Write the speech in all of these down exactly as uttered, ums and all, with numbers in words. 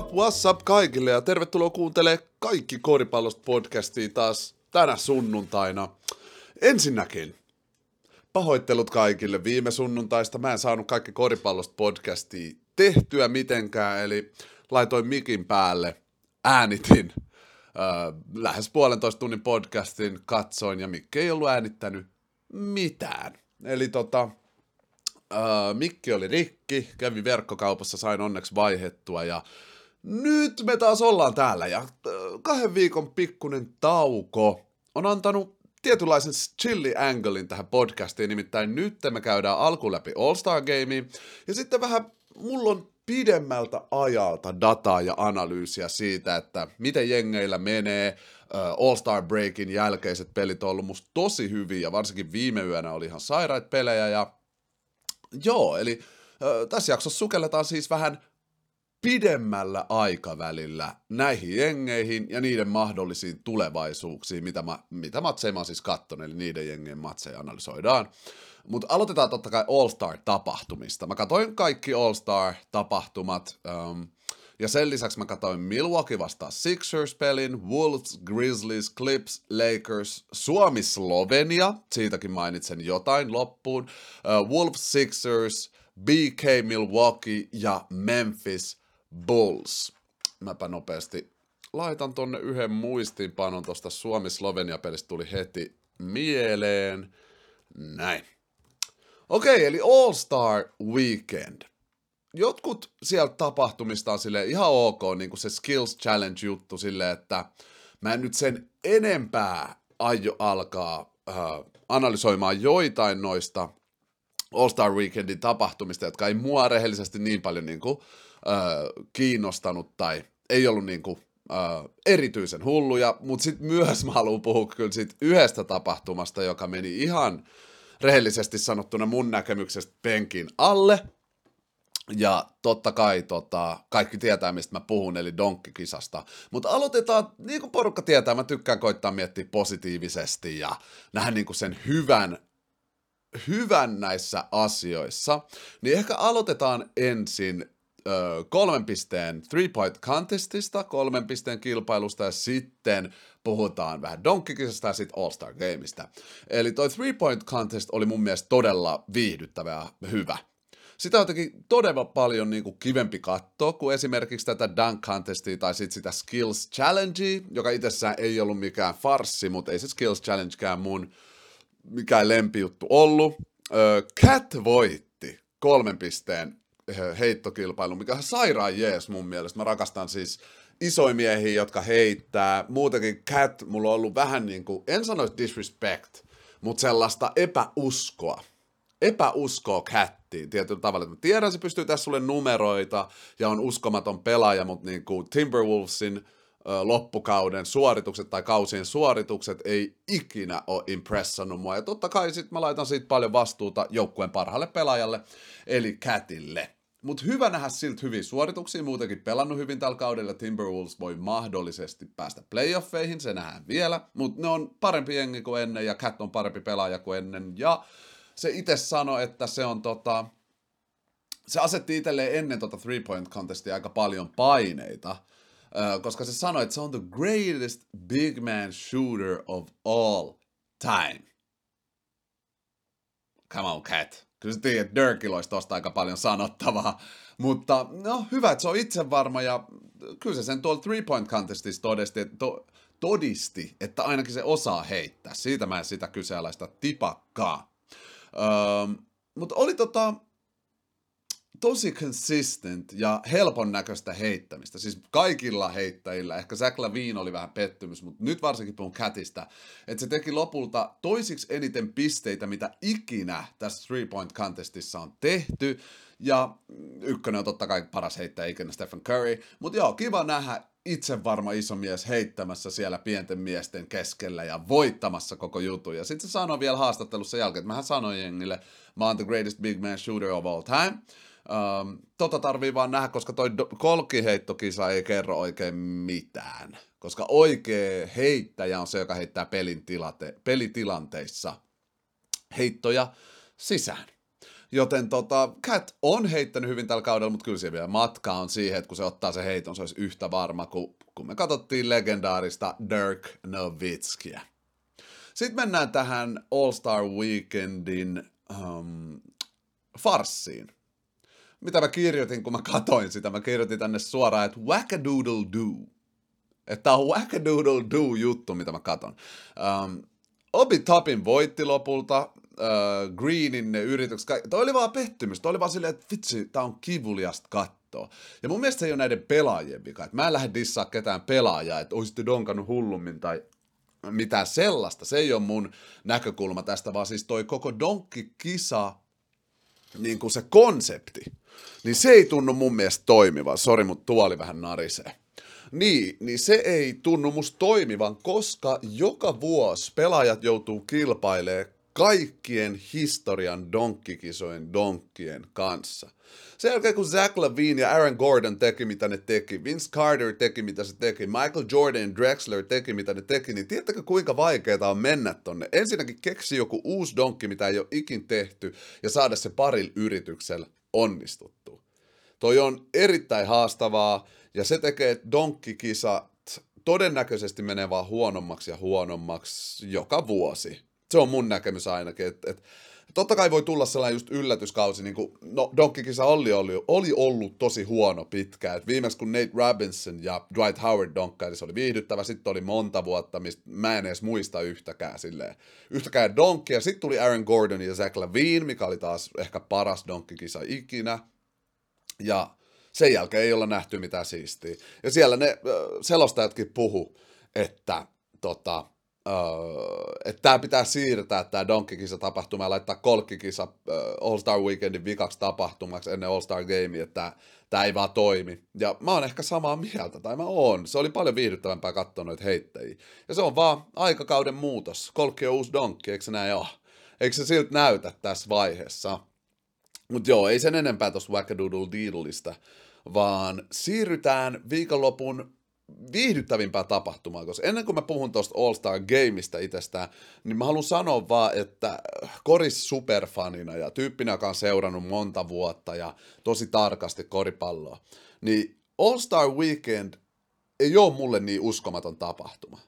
up, what's up kaikille ja tervetuloa kuuntelemaan kaikki Koripallosta podcastia taas tänä sunnuntaina. Ensinnäkin, pahoittelut kaikille viime sunnuntaista. Mä en saanut kaikki Koripallosta podcastia tehtyä mitenkään, eli laitoin mikin päälle, äänitin äh, lähes puolentoista tunnin podcastin, katsoin ja mikki ei ollut äänittänyt mitään. Eli tota... Uh, mikki oli rikki, kävi verkkokaupassa, sain onneksi vaihettua ja nyt me taas ollaan täällä ja uh, kahden viikon pikkunen tauko on antanut tietynlaisen chilli anglein tähän podcastiin, nimittäin nyt me käydään alkuun läpi All-Star Gamea ja sitten vähän mulla on pidemmältä ajalta dataa ja analyysiä siitä, että miten jengeillä menee. All-Star Breakin jälkeiset pelit on ollut musta tosi hyviä, varsinkin viime yönä oli ihan sairaat pelejä ja joo, eli ö, tässä jaksossa sukelletaan siis vähän pidemmällä aikavälillä näihin jengeihin ja niiden mahdollisiin tulevaisuuksiin, mitä, ma, mitä matseja mä oon siis kattonut, eli niiden jengien matseja analysoidaan. Mutta aloitetaan totta kai All-Star-tapahtumista. Mä katsoin kaikki All-Star-tapahtumat, äm, ja sen lisäksi mä katsoin Milwaukee vastaan Sixers-pelin, Wolves, Grizzlies, Clips, Lakers, Suomi-Slovenia, siitäkin mainitsen jotain loppuun, uh, Wolves, Sixers, B K Milwaukee ja Memphis Bulls. Mäpä nopeasti laitan tonne yhden muistiinpanon tosta Suomi-Slovenia-pelistä, tuli heti mieleen. Näin. Okei, okay, eli All-Star Weekend. Jotkut sieltä tapahtumista on silleen ihan ok, niin kuin se Skills Challenge-juttu silleen, että mä en nyt sen enempää aio alkaa äh, analysoimaan joitain noista All-Star Weekendin tapahtumista, jotka ei mua rehellisesti niin paljon niin kuin, äh, kiinnostanut tai ei ollut niin kuin, äh, erityisen hulluja, mutta sitten myös mä haluan puhua kyllä siitä yhdestä tapahtumasta, joka meni ihan rehellisesti sanottuna mun näkemyksestä penkin alle. Ja totta kai tota, kaikki tietää, mistä mä puhun, eli donkkikisasta. Mutta aloitetaan, niin kuin porukka tietää, mä tykkään koittaa miettiä positiivisesti ja nähdä niin kuin sen hyvän, hyvän näissä asioissa. Niin ehkä aloitetaan ensin ö, kolmen pisteen three-point contestista, kolmen pisteen kilpailusta ja sitten puhutaan vähän donkkikisasta ja sitten All-Star Gameista. Eli toi three-point contest oli mun mielestä todella viihdyttävä ja hyvä. Sitä on jotenkin todella paljon niin kuin kivempi katsoa kuin esimerkiksi tätä Dunk Contestia tai sitten sitä Skills Challengea, joka itsessään ei ollut mikään farssi, mutta ei se Skills Challengekään mun mikään lempijuttu ollut. Cat voitti kolmen pisteen heittokilpailun, mikä on sairaan jees mun mielestä. Mä rakastan siis isoja miehiä, jotka heittää. Muutenkin Cat mulla on ollut vähän niin kuin, en sanoisi disrespect, mutta sellaista epäuskoa. Epäuskoa Cattiin tietyllä tavalla. Mä tiedän, että se pystyy tässä sulle numeroita ja on uskomaton pelaaja, mutta niin kuin Timberwolvesin ö, loppukauden suoritukset tai kausien suoritukset ei ikinä ole impressannut mua. Ja totta kai sit mä laitan siitä paljon vastuuta joukkueen parhaalle pelaajalle, eli Catille. Mutta hyvä nähdä silti hyviä suorituksia, muutenkin pelannut hyvin tällä kaudella. Timberwolves voi mahdollisesti päästä playoffeihin, se nähdään vielä, mutta ne on parempi jengi kuin ennen ja Cat on parempi pelaaja kuin ennen ja se itse sanoi, että se on tota, se asetti itselleen ennen tota three-point contestia aika paljon paineita, koska se sanoi, että se on the greatest big man shooter of all time. Come on, Cat. Kyllä sä tiedät, että Dirkillä olisi tosta aika paljon sanottavaa, mutta no hyvä, että se on itsevarma ja kyllä se sen tuolla three-point contestissa todesti, että to, todisti, että ainakin se osaa heittää. Siitä mä en sitä kyseenalaista tipakkaa. Um, mutta oli tota, tosi consistent ja helpon näköistä heittämistä, siis kaikilla heittäjillä, ehkä Zach LaVine oli vähän pettymys, mutta nyt varsinkin puhun Catista, että se teki lopulta toisiksi eniten pisteitä, mitä ikinä tässä three-point contestissa on tehty, ja ykkönen on totta kai paras heittäjä ikinä Stephen Curry, mutta joo, kiva nähdä itsevarma iso mies heittämässä siellä pienten miesten keskellä ja voittamassa koko jutun. Ja sitten se sanoi vielä haastattelussa jälkeen, että mähän sanoin jengille, mä oon the greatest big man shooter of all time. Um, tota tarvii vaan nähdä, koska toi kolkiheittokisa ei kerro oikein mitään. Koska oikea heittäjä on se, joka heittää pelin tilate- pelitilanteissa heittoja sisään. Joten tota, Cat on heittänyt hyvin tällä kaudella, mutta kyllä siellä vielä matka on siihen, että kun se ottaa se heiton, se olisi yhtä varma kuin kun me katsottiin legendaarista Dirk Nowitzkia. Sitten mennään tähän All-Star Weekendin um, farssiin. Mitä mä kirjoitin, kun mä katoin sitä? Mä kirjoitin tänne suoraan, että whack-a-doodle-doo. Että tää on whack-a-doodle-doo juttu, mitä mä katon. Um, Obi Toppin voitti lopulta. Uh, Greenin ne yritykset. Toi oli vaan pettymys. Toi oli vaan silleen, että vitsi, tää on kivuliasta kattoa. Ja mun mielestä se ei ole näiden pelaajien vika. Et mä en lähde dissaa ketään pelaajaa, että oisitte donkannut hullummin tai mitään sellaista. Se ei ole mun näkökulma tästä, vaan siis toi koko donkkikisa, niin kuin se konsepti, niin se ei tunnu mun mielestä toimivan. Sori, mut tuoli vähän narisee. Niin, niin se ei tunnu musta toimivan, koska joka vuosi pelaajat joutuu kilpailemaan kaikkien historian donkkikisojen donkkien kanssa. Sen jälkeen kun Zach LaVine ja Aaron Gordon teki mitä ne teki, Vince Carter teki mitä se teki, Michael Jordan ja Drexler teki mitä ne teki, niin tiedättekö kuinka vaikeaa on mennä tonne? Ensinnäkin keksi joku uusi donkki, mitä ei ole ikin tehty, ja saada se parilla yrityksellä onnistuttua. Toi on erittäin haastavaa, ja se tekee, että donkkikisat todennäköisesti menee vaan huonommaksi ja huonommaksi joka vuosi. Se on mun näkemys ainakin, että et, totta kai voi tulla sellainen just yllätyskausi, niin kuin, no donkkikisa oli, oli, oli ollut tosi huono pitkään, että viimeksi kun Nate Robinson ja Dwight Howard donkkaili, se oli viihdyttävä, sitten oli monta vuotta, mistä mä en edes muista yhtäkään silleen, yhtäkään donkkia, sitten tuli Aaron Gordon ja Zach LaVine, mikä oli taas ehkä paras donkkikisa ikinä, ja sen jälkeen ei olla nähty mitään siistiä, ja siellä ne selostajatkin puhu, että tota, Uh, että tämä pitää siirtää, tämä donkkikisa tapahtuma ja laittaa kolkkikisa uh, All-Star Weekendin vikaksi tapahtumaksi ennen All-Star Gamea, että tämä ei vaan toimi. Ja mä oon ehkä samaa mieltä, tai mä oon. Se oli paljon viihdyttävämpää katsoa noita heittäjiä. Ja se on vaan aikakauden muutos. Kolkki on uusi donkki, eikö se näin ole? Eikö se silti näytä tässä vaiheessa? Mutta joo, ei sen enempää tuossa whack-a-doodle-deedleista, vaan siirrytään viikonlopun viihdyttävimpää tapahtumaa, koska ennen kuin mä puhun tuosta All-Star Gameista itsestään, niin mä haluan sanoa vaan, että koris superfanina ja tyyppinä, joka on seurannut monta vuotta ja tosi tarkasti koripalloa, niin All-Star Weekend ei ole mulle niin uskomaton tapahtuma.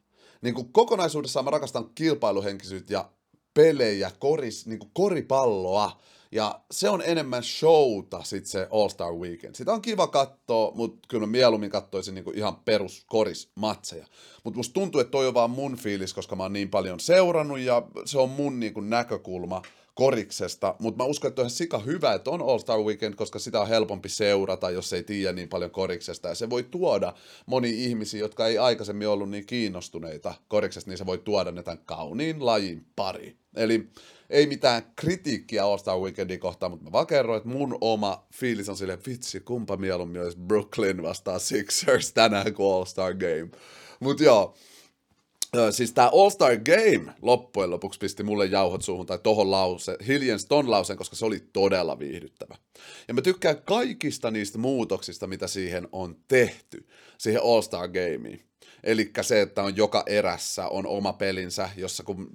Niin kuin kokonaisuudessaan mä rakastan kilpailuhenkisyyttä ja pelejä, koris, niin kuin koripalloa, ja se on enemmän showta sit se All-Star Weekend. Sitä on kiva katsoa, mutta kyllä mä mieluummin katsoisin niinku ihan peruskorismatseja. Mutta musta tuntuu, että toi on vaan mun fiilis, koska mä oon niin paljon seurannut ja se on mun niinku näkökulma koriksesta. Mutta mä uskon, että on ihan sika hyvä, että on All-Star Weekend, koska sitä on helpompi seurata, jos ei tiedä niin paljon koriksesta. Ja se voi tuoda moni ihmisiä, jotka ei aikaisemmin ollut niin kiinnostuneita koriksesta, niin se voi tuoda ne tämän kauniin lajin pari. Eli ei mitään kritiikkiä All-Star Weekendiin kohtaan, mutta mä vaan kerron, että mun oma fiilis on silleen, vitsi, kumpa mieluummin olisi Brooklyn vastaan Sixers tänään kuin All-Star Game. Mut joo, siis tää All-Star Game loppujen lopuksi pisti mulle jauhot suuhun tai tohon lauseen, hiljensi ton lauseen, koska se oli todella viihdyttävä. Ja mä tykkään kaikista niistä muutoksista, mitä siihen on tehty, siihen All-Star Gameen. Elikkä se, että on joka erässä on oma pelinsä, jossa kun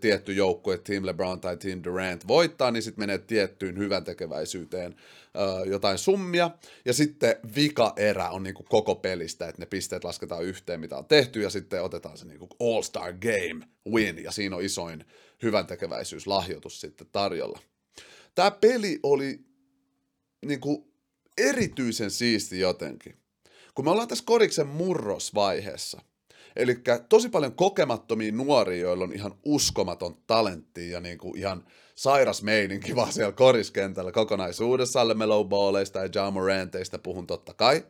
tietty joukkue, Team LeBron tai Team Durant voittaa, niin sitten menee tiettyyn hyväntekeväisyyteen ö, jotain summia. Ja sitten vika erä on niinku koko pelistä, että ne pisteet lasketaan yhteen, mitä on tehty, ja sitten otetaan se niinku All-Star Game win, ja siinä on isoin hyväntekeväisyyslahjoitus sitten tarjolla. Tämä peli oli niinku erityisen siisti jotenkin. Kun me ollaan tässä koriksen murrosvaiheessa, eli tosi paljon kokemattomia nuoria, joilla on ihan uskomaton talentti ja niin kuin ihan sairas meininki vaan siellä koriskentällä kokonaisuudessaan, LaMelo-balleista ja Ja Moranteista puhun totta kai,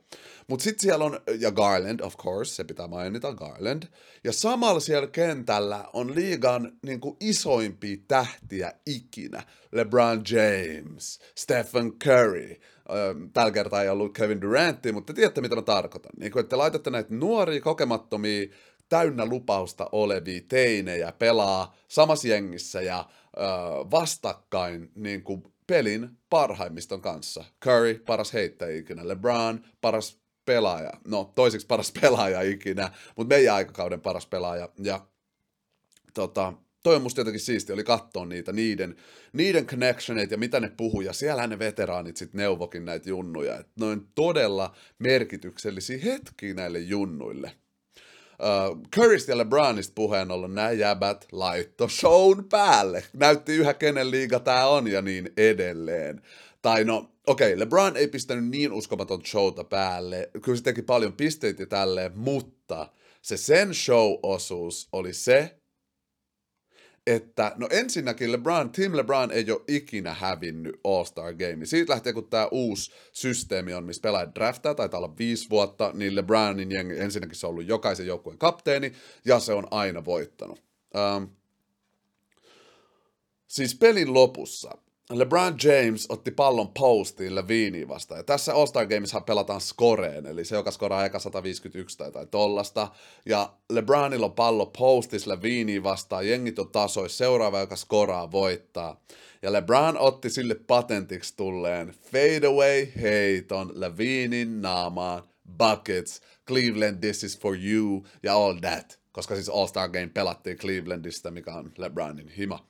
mutta sitten siellä on, ja Garland of course, se pitää mainita, Garland, ja samalla siellä kentällä on liigan niin kuin isoimpia tähtiä ikinä, LeBron James, Stephen Curry. Tällä kertaa ei ollut Kevin Durantti, mutta te tiedätte, mitä mä tarkoitan. Niin kun, että te laitatte näitä nuoria, kokemattomia, täynnä lupausta olevia teinejä pelaa samassa jengissä ja äh, vastakkain niin kuin pelin parhaimmiston kanssa. Curry, paras heittäjä ikinä. LeBron, paras pelaaja. No, toiseksi paras pelaaja ikinä, mutta meidän aikakauden paras pelaaja. Ja tota, toi on musta jotenkin siistiä, oli katsoa niitä, niiden, niiden connectioneita ja mitä ne puhuu, ja siellähän ne veteraanit sitten neuvokin näitä junnuja, että noin todella merkityksellisiä hetkiä näille junnuille. Uh, Currystä ja LeBronista puheen ollen nämä jäbät laitto shown päälle. Näytti yhä kenen liiga tää on ja niin edelleen. Tai no, okei, okay, LeBron ei pistänyt niin uskomaton showta päälle. Kyllä se teki paljon pisteitä tälleen, mutta se sen show-osuus oli se, että no ensinnäkin LeBron, Team LeBron ei ole ikinä hävinnyt All-Star Game. Siitä lähtien, kun tämä uusi systeemi on, missä pelaajat draftaa, taitaa olla viisi vuotta, niin LeBronin jengi, ensinnäkin se on ollut jokaisen joukkueen kapteeni, ja se on aina voittanut. Ähm. Siis pelin lopussa LeBron James otti pallon postiin LaVinea vastaan, ja tässä All-Star Gameshan pelataan scoreen, eli se, joka skoraa eka sata viisikymmentäyksi tai jotain tollasta, ja LeBronilla on pallo postis LaVinea vastaan, jengit on tasoissa, seuraava, joka skoraa, voittaa, ja LeBron otti sille patentiksi tulleen fadeaway-heiton LaVinen naamaan, buckets, Cleveland, this is for you, ja all that, koska siis All-Star Game pelattiin Clevelandista, mikä on LeBronin hima.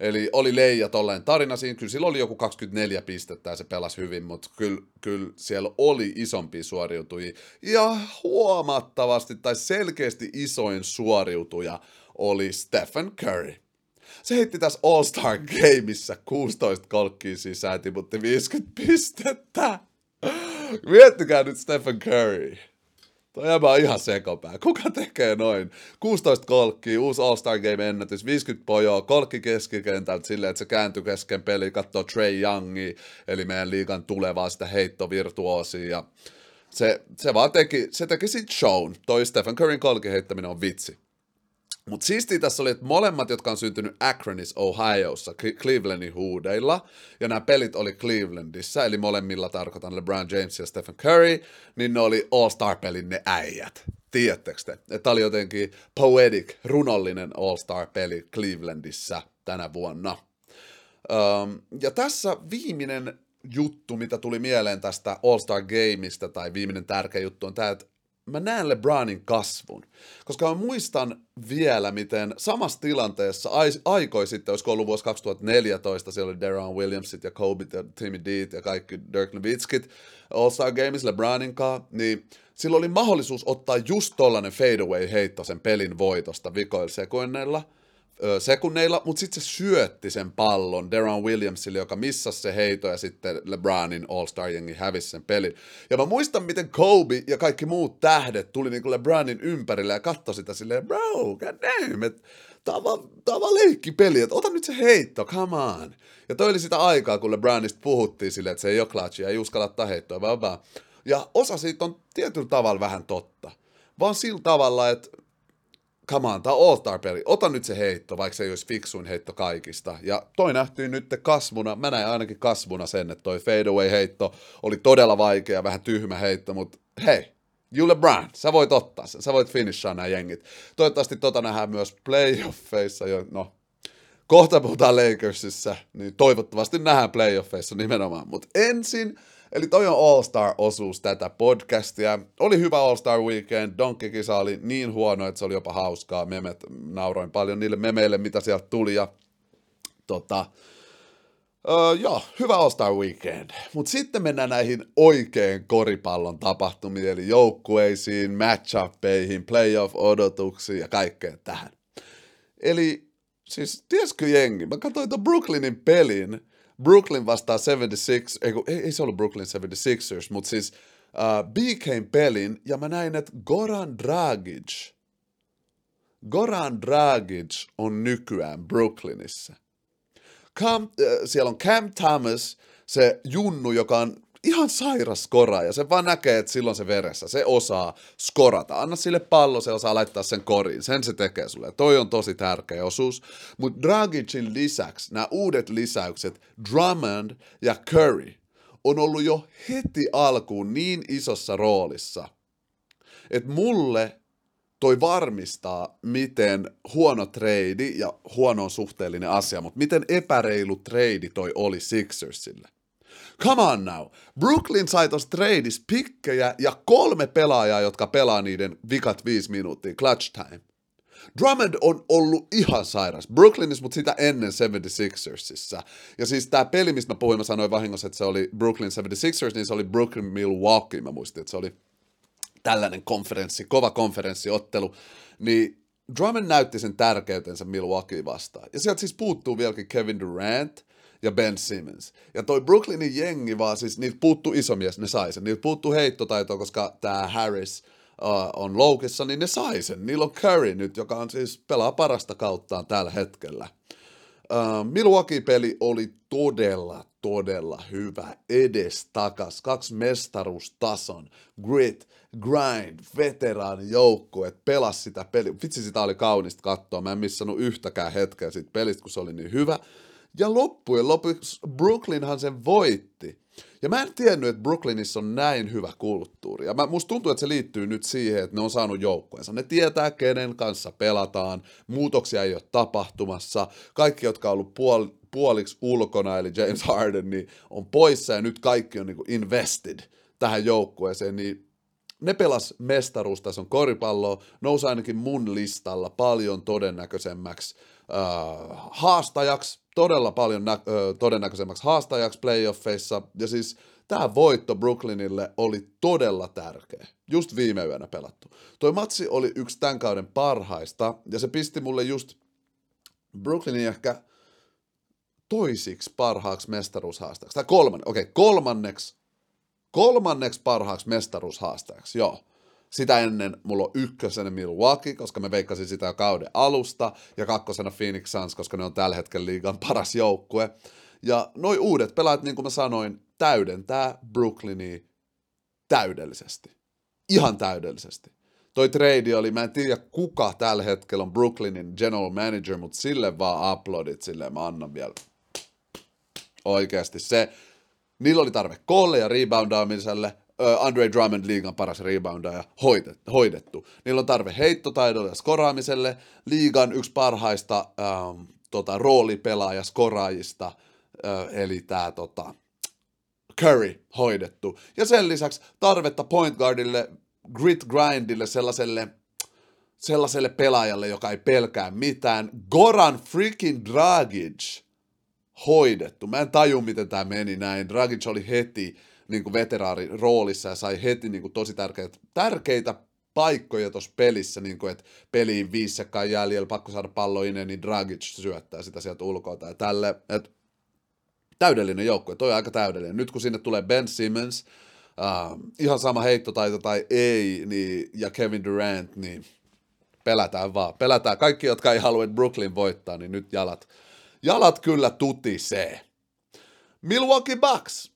Eli oli leija tollainen tarina siinä, kyllä sillä oli joku kaksikymmentäneljä pistettä ja se pelasi hyvin, mutta kyllä, kyllä siellä oli isompia suoriutujia. Ja huomattavasti tai selkeästi isoin suoriutuja oli Stephen Curry. Se heitti tässä All-Star Gameissa kuusitoista kolkkiin sisään ja tiputti viisikymmentä pistettä. Miettikää nyt Stephen Curry. Tämä on ihan sekopää. Kuka tekee noin? kuusitoista kolkkia, uusi All-Star Game ennätys, viisikymmentä pojoa, kolkki keskikentältä silleen, että se kääntyi kesken peliin, katsoo Trae Youngia, eli meidän liigan tulevaa sitä heittovirtuoosia. Ja se, se vaan teki, se teki sit shown. Toi Stephen Curryn kolkin heittäminen on vitsi. Mutta siistiä tässä oli, että molemmat, jotka on syntynyt Akronissa, Ohioissa, Clevelandin huudeilla, ja nämä pelit oli Clevelandissa, eli molemmilla tarkoitan LeBron James ja Stephen Curry, niin ne oli All-Star-pelin ne äijät. Tiedättekö te? Tämä oli jotenkin poetic, runollinen All-Star-peli Clevelandissa tänä vuonna. Ja tässä viimeinen juttu, mitä tuli mieleen tästä All-Star-gameista, tai viimeinen tärkeä juttu on tämä, että mä näen LeBronin kasvun, koska mä muistan vielä, miten samassa tilanteessa aikoi sitten, olisiko ollut vuosi kaksituhattaneljätoista, siellä oli Deron Williamsit ja Kobe ja Timmy Deet ja kaikki Dirk Nowitzkit All-Star Games LeBronin kanssa, niin silloin oli mahdollisuus ottaa just tollainen fadeaway-heitto sen pelin voitosta vikoilla sekunneilla, sekunneilla, mutta sitten se syötti sen pallon Deron Williamsille, joka missasi se heito, ja sitten LeBronin All-Star-jengi hävisi sen pelin. Ja mä muistan, miten Kobe ja kaikki muut tähdet tuli niinku LeBronin ympärille ja katsoi sitä silleen, bro, god damn, että tää on vaan, vaan leikkipeli, että ota nyt se heitto, come on. Ja toi oli sitä aikaa, kun LeBronista puhuttiin silleen, että se ei ole clutch, ei uskalla ottaa heittoa, vaan vaan. Ja osa siitä on tietyllä tavalla vähän totta, vaan sillä tavalla, että come on, tää on All-Star-peli. Ota nyt se heitto, vaikka se ei olisi fiksuin heitto kaikista. Ja toi nähtiin nyt kasvuna, mä näin ainakin kasvuna sen, että toi fadeaway-heitto oli todella vaikea, vähän tyhmä heitto, mutta hei, you LeBron, sä voit ottaa sen, sä voit finishaa nämä jengit. Toivottavasti tota nähdään myös playoffeissa, jo, no, kohta puhutaan Lakersissa, niin toivottavasti nähdään playoffeissa nimenomaan, mutta ensin. Eli toi on All-Star-osuus tätä podcastia. Oli hyvä All-Star-weekend, Donkikisa oli niin huono, että se oli jopa hauskaa. Memet, nauroin paljon niille memeille, mitä sieltä tuli. Ja, tota, öö, joo, hyvä All-Star-weekend. Mutta sitten mennään näihin oikein koripallon tapahtumiin, eli joukkueisiin, match-uppeihin, playoff-odotuksiin ja kaikkeen tähän. Eli siis, tiesikö jengi, mä katsoin tuon Brooklynin pelin, Brooklyn vastaa seitsemänkymmentäkuusi, ei, ei, ei se ollut Brooklyn seitsemänkymmentäkuusikers, mutta siis uh, B K:n pelin, ja mä näin, että Goran Dragic, Goran Dragic on nykyään Brooklynissa. Cam, äh, siellä on Cam Thomas, se junnu, joka on ihan sairas skoraaja, se vaan näkee, että silloin se veressä, se osaa skorata, anna sille pallo, se osaa laittaa sen koriin, sen se tekee sulle, toi on tosi tärkeä osuus, mutta Dragicin lisäksi, nämä uudet lisäykset, Drummond ja Curry, on ollut jo heti alkuun niin isossa roolissa, että mulle toi varmistaa, miten huono trade, ja huono on suhteellinen asia, mutta miten epäreilu trade toi oli Sixersille. Come on now. Brooklyn sai tuossa tradeissa pikkejä ja kolme pelaajaa, jotka pelaa niiden vikat viisi minuuttia, clutch time. Drummond on ollut ihan sairas. Brooklynissa, mutta sitä ennen seventy-sixersissä. Ja siis tämä peli, mistä mä puhuin, mä sanoin vahingossa, että se oli Brooklyn seventy-sixers, niin se oli Brooklyn Milwaukee. Mä muistin, että se oli tällainen konferenssi, kova konferenssiottelu. Niin Drummond näytti sen tärkeytensä Milwaukee vastaan. Ja sieltä siis puuttuu vieläkin Kevin Durant ja Ben Simmons. Ja toi Brooklynin jengi vaan siis, niiltä puuttuu isomies, ne sai sen. Niiltä puuttuu heittotaitoa, koska tää Harris uh, on loukissa, niin ne sai sen. Niillä on Curry nyt, joka on siis pelaa parasta kauttaan tällä hetkellä. Uh, Milwaukee-peli oli todella, todella hyvä. Edes takas. Kaksi mestaruustason. Grit, grind, veteraan joukko, että pelasi sitä peliä. Vitsi, sitä oli kaunista katsoa. Mä en missannut yhtäkään hetkeä siitä pelistä, kun se oli niin hyvä. Ja loppujen lopuksi Brooklynhan sen voitti. Ja mä en tiennyt, että Brooklynissa on näin hyvä kulttuuri. Ja mä, musta tuntuu, että se liittyy nyt siihen, että ne on saanut joukkueensa. Ne tietää, kenen kanssa pelataan. Muutoksia ei ole tapahtumassa. Kaikki, jotka on ollut puol- puoliksi ulkona, eli James Harden, niin on poissa. Ja nyt kaikki on niin kuin invested tähän joukkueeseen. Niin ne pelas mestaruustason koripalloa. Nousi ainakin mun listalla paljon todennäköisemmäksi äh, haastajaksi. Todella paljon nä- ö, todennäköisemmäksi haastajaksi playoffeissa, ja siis tämä voitto Brooklynille oli todella tärkeä, just viime yönä pelattu. Toi matsi oli yksi tämän kauden parhaista, ja se pisti mulle just Brooklynin ehkä toisiksi parhaaksi mestaruushaastajaksi, tai kolmanneksi, okei, okay, kolmanneksi, kolmanneksi parhaaksi mestaruushaastajaksi, joo. Sitä ennen mulla on ykkösenä Milwaukee, koska mä veikkasin sitä kauden alusta, ja kakkosena Phoenix Suns, koska ne on tällä hetkellä liigan paras joukkue. Ja noi uudet pelaajat, niin kuin mä sanoin, täydentää Brooklynia täydellisesti. Ihan täydellisesti. Toi trade oli, mä en tiedä kuka tällä hetkellä on Brooklynin general manager, mutta sille vaan uploadit, silleen mä annan vielä. Oikeasti se. Niillä oli tarve koolle ja reboundaamiselle. Andre Drummond liigan paras reboundaja hoidettu. Niillä on tarve heittotaidolle ja skoraamiselle. Liigan yksi parhaista ähm, tota, roolipelaaja skoraajista, äh, eli tämä tota, Curry hoidettu. Ja sen lisäksi tarvetta point guardille, grit grindille, sellaiselle, sellaiselle pelaajalle, joka ei pelkää mitään. Goran freaking Dragic hoidettu. Mä en taju, miten tämä meni näin. Dragic oli heti niin kuin veteraanin roolissa ja sai heti niin kuin tosi tärkeitä, tärkeitä paikkoja tuossa pelissä, niin kuin, että peliin viisi sekkaa jäljellä, pakko saada pallo ineen, niin Dragic syöttää sitä sieltä ulkoa tai tälle. Et, täydellinen joukkue, toi on aika täydellinen. Nyt kun sinne tulee Ben Simmons, äh, ihan sama heittotaito tai ei, niin, ja Kevin Durant, niin pelätään vaan. Pelätään. Kaikki, jotka ei halua, että Brooklyn voittaa, niin nyt jalat, jalat kyllä tutisee. Milwaukee Bucks.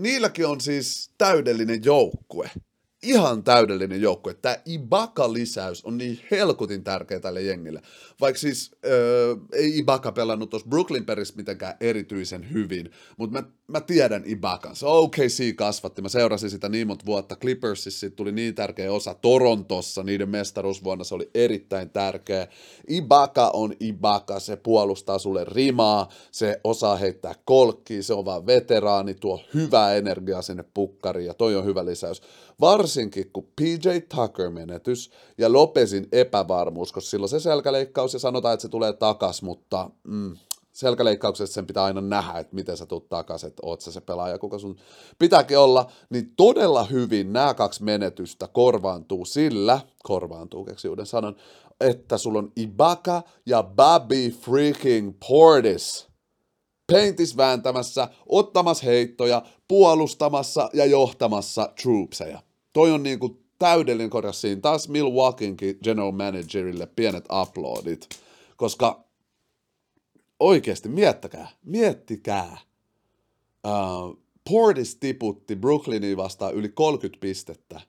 Niilläkin on siis täydellinen joukkue. Ihan täydellinen joukkue. Tämä Ibaka-lisäys on niin helkutin tärkeä tälle jengille. Vaikka siis öö, ei Ibaka pelannut tuossa Brooklyn perissä mitenkään erityisen hyvin, mutta mä, mä tiedän Ibakan. Se O K C kasvatti. Mä seurasin sitä niin monta vuotta. Clippersissa siitä tuli niin tärkeä osa. Torontossa niiden mestaruusvuonna se oli erittäin tärkeä. Ibaka on Ibaka. Se puolustaa sulle rimaa. Se osaa heittää kolkkiin. Se on vaan veteraani. Tuo hyvää energiaa sinne pukkariin. Ja toi on hyvä lisäys. Varsinkin, kun P J Tucker menetys ja Lopezin epävarmuus, koska silloin se selkäleikkaus ja sanotaan, että se tulee takas, mutta mm, selkäleikkauksessa sen pitää aina nähdä, että miten sä tulet takas, että oot sä se pelaaja, kuka sun pitääkin olla, niin todella hyvin nämä kaksi menetystä korvaantuu sillä, korvaantuu keksi uuden sanan, että sulla on Ibaka ja Bobby freaking Portis peintis vääntämässä, ottamassa heittoja, puolustamassa ja johtamassa troopseja. Toi on niinku täydellinen korjaus siinä. Taas Milwaukeekin general managerille pienet uploadit, koska oikeasti miettäkää, miettikää. Uh, Portis tiputti Brooklyniin vastaan yli kolmekymmentä pistettä.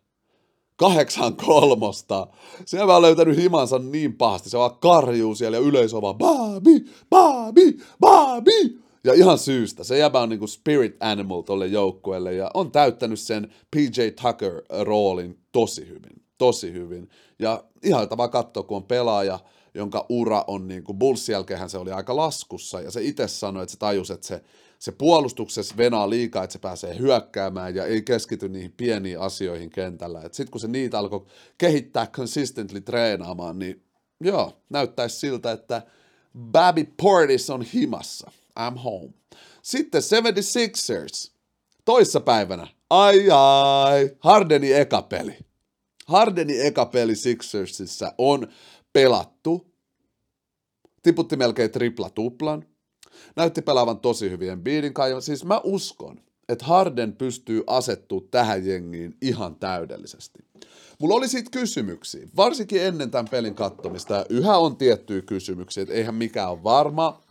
Kahdeksan kolmosta. Se vaan löytänyt himansa niin pahasti. Se vaan karjuu siellä ja yleisö vaan Bobby, Bobby, Bobby. Ja ihan syystä. Se jäbä on niinku spirit animal tolle joukkueelle ja on täyttänyt sen P J Tucker-roolin tosi hyvin. Tosi hyvin. Ja ihan vaan katsoa, kun on pelaaja, jonka ura on niinku Bulls jälkeen se oli aika laskussa. Ja se itse sanoi, että se tajusi, että se, se puolustuksessa venaa liikaa, että se pääsee hyökkäämään ja ei keskity niihin pieniin asioihin kentällä. Sitten kun se niitä alkoi kehittää consistently treenaamaan, niin Joo, näyttäisi siltä, että Bobby Portis on himassa. I'm home. Sitten seventy-sixers. Toissapäivänä. Ai ai. Hardeni eka peli. Hardeni eka peli Sixersissä on pelattu. Tiputti melkein tripla tuplan. Näytti pelaavan tosi hyvin Embiidin kanssa. Siis mä uskon, että Harden pystyy asettumaan tähän jengiin ihan täydellisesti. Mulla oli siitä kysymyksiä, varsinkin ennen tämän pelin katsomista. Yhä on tiettyjä kysymyksiä, että eihän mikään ole varma.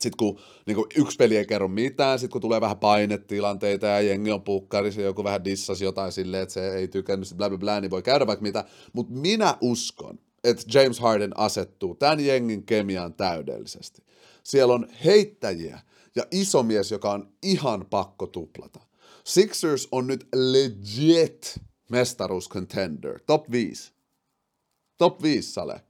Sitten kun niin yksi peli ei kerro mitään, sitten kun tulee vähän painetilanteita ja jengi on pukkarissa ja joku vähän dissasi jotain silleen, että se ei tykännyt, bla bla bla, niin voi käydä vaikka mitä. Mutta minä uskon, että James Harden asettuu tämän jengin kemiaan täydellisesti. Siellä on heittäjiä ja iso mies, joka on ihan pakko tuplata. Sixers on nyt legit mestaruus contender. top viisi. top viisi, Sale.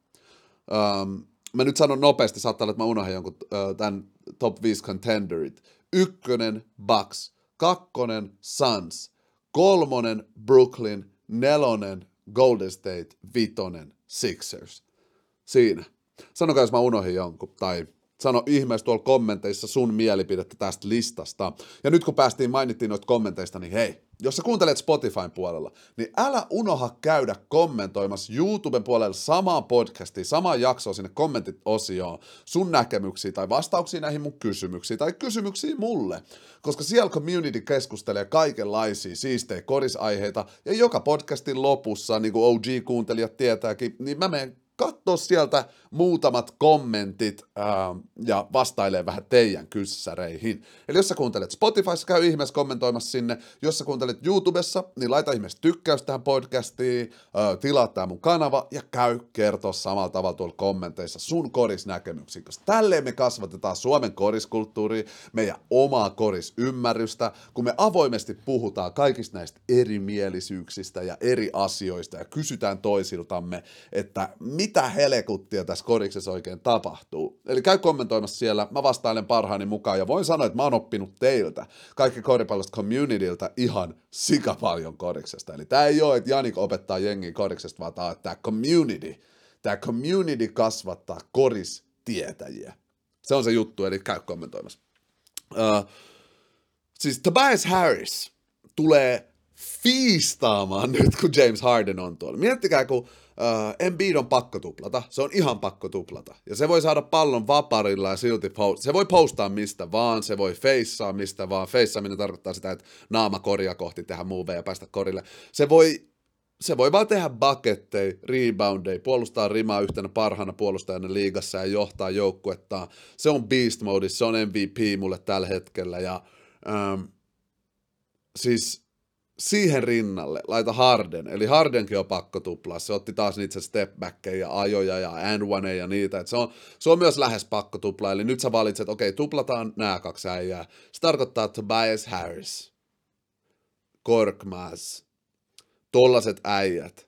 Um, mä nyt sanon nopeasti, saattaa olla, että mä unohan jonkun uh, tämän top viisi contenderit. Ykkönen, Bucks. Kakkonen, Suns. Kolmonen, Brooklyn. Nelonen, Golden State. Vitonen, Sixers. Siinä. Sanokaa, jos mä unohin jonkun, tai... Sano ihmeessä tuolla kommenteissa sun mielipidettä tästä listasta. Ja nyt kun päästiin mainittiin noita kommenteista, niin hei, jos sä kuuntelet Spotifyn puolella, niin älä unoha käydä kommentoimassa YouTuben puolella samaa podcastia, samaa jaksoa sinne kommentit-osioon, sun näkemyksiä tai vastauksia näihin mun kysymyksiin tai kysymyksiä mulle, koska siellä community keskustelee kaikenlaisia siistejä korisaiheita ja joka podcastin lopussa, niin kuin O G-kuuntelijat tietääkin, niin mä menen katso sieltä muutamat kommentit ää, ja vastailee vähän teidän kyssäreihin. Eli jos sä kuuntelet Spotifyssa, käy ihmeessä kommentoimassa sinne. Jos sä kuuntelet YouTubessa, niin laita ihmeessä tykkäys tähän podcastiin, ää, tilaa tää mun kanava ja käy kertoa samalla tavalla tuolla kommenteissa sun korisnäkemyksiä, koska tälleen me kasvatetaan Suomen koriskulttuuria, meidän omaa korisymmärrystä, kun me avoimesti puhutaan kaikista näistä erimielisyyksistä ja eri asioista ja kysytään toisiltamme, että mitä helekuttia tässä koriksessa oikein tapahtuu. Eli käy kommentoimassa siellä, mä vastailen parhaani mukaan ja voin sanoa, että mä oon oppinut teiltä, kaikki koripallosta communityltä ihan sikapaljon koriksesta. Eli tää ei oo, että Janik opettaa jengiä koriksesta, vaan tää, tää community, tää community kasvattaa koristietäjiä. Se on se juttu, eli käy kommentoimassa. Uh, siis Tobias Harris tulee fiistaamaan nyt, kun James Harden on tuolla. Miettikää, kun Uh, Embiid on pakko tuplata, se on ihan pakko tuplata. Ja se voi saada pallon vaparilla ja silti post- se voi postaa mistä vaan, se voi feissaa mistä vaan. Feissaaminen tarkoittaa sitä, että naama koria kohti tehdä movea ja päästä korille. Se voi, se voi vaan tehdä bucketteja, reboundeja, puolustaa rimaa yhtenä parhaana puolustajana liigassa ja johtaa joukkuettaan. Se on beast mode, se on M V P mulle tällä hetkellä. Ja, um, siis... Siihen rinnalle laita Harden, eli Hardenkin on pakko tuplaa, se otti taas niitä stepbackkejä ja ajoja ja and oneja ja niitä, että se on, se on myös lähes pakko tuplaa, eli nyt sä valitset, okei, okay, tuplataan nämä kaksi äijää, se tarkoittaa Tobias Harris, Korkmaz, tollaset äijät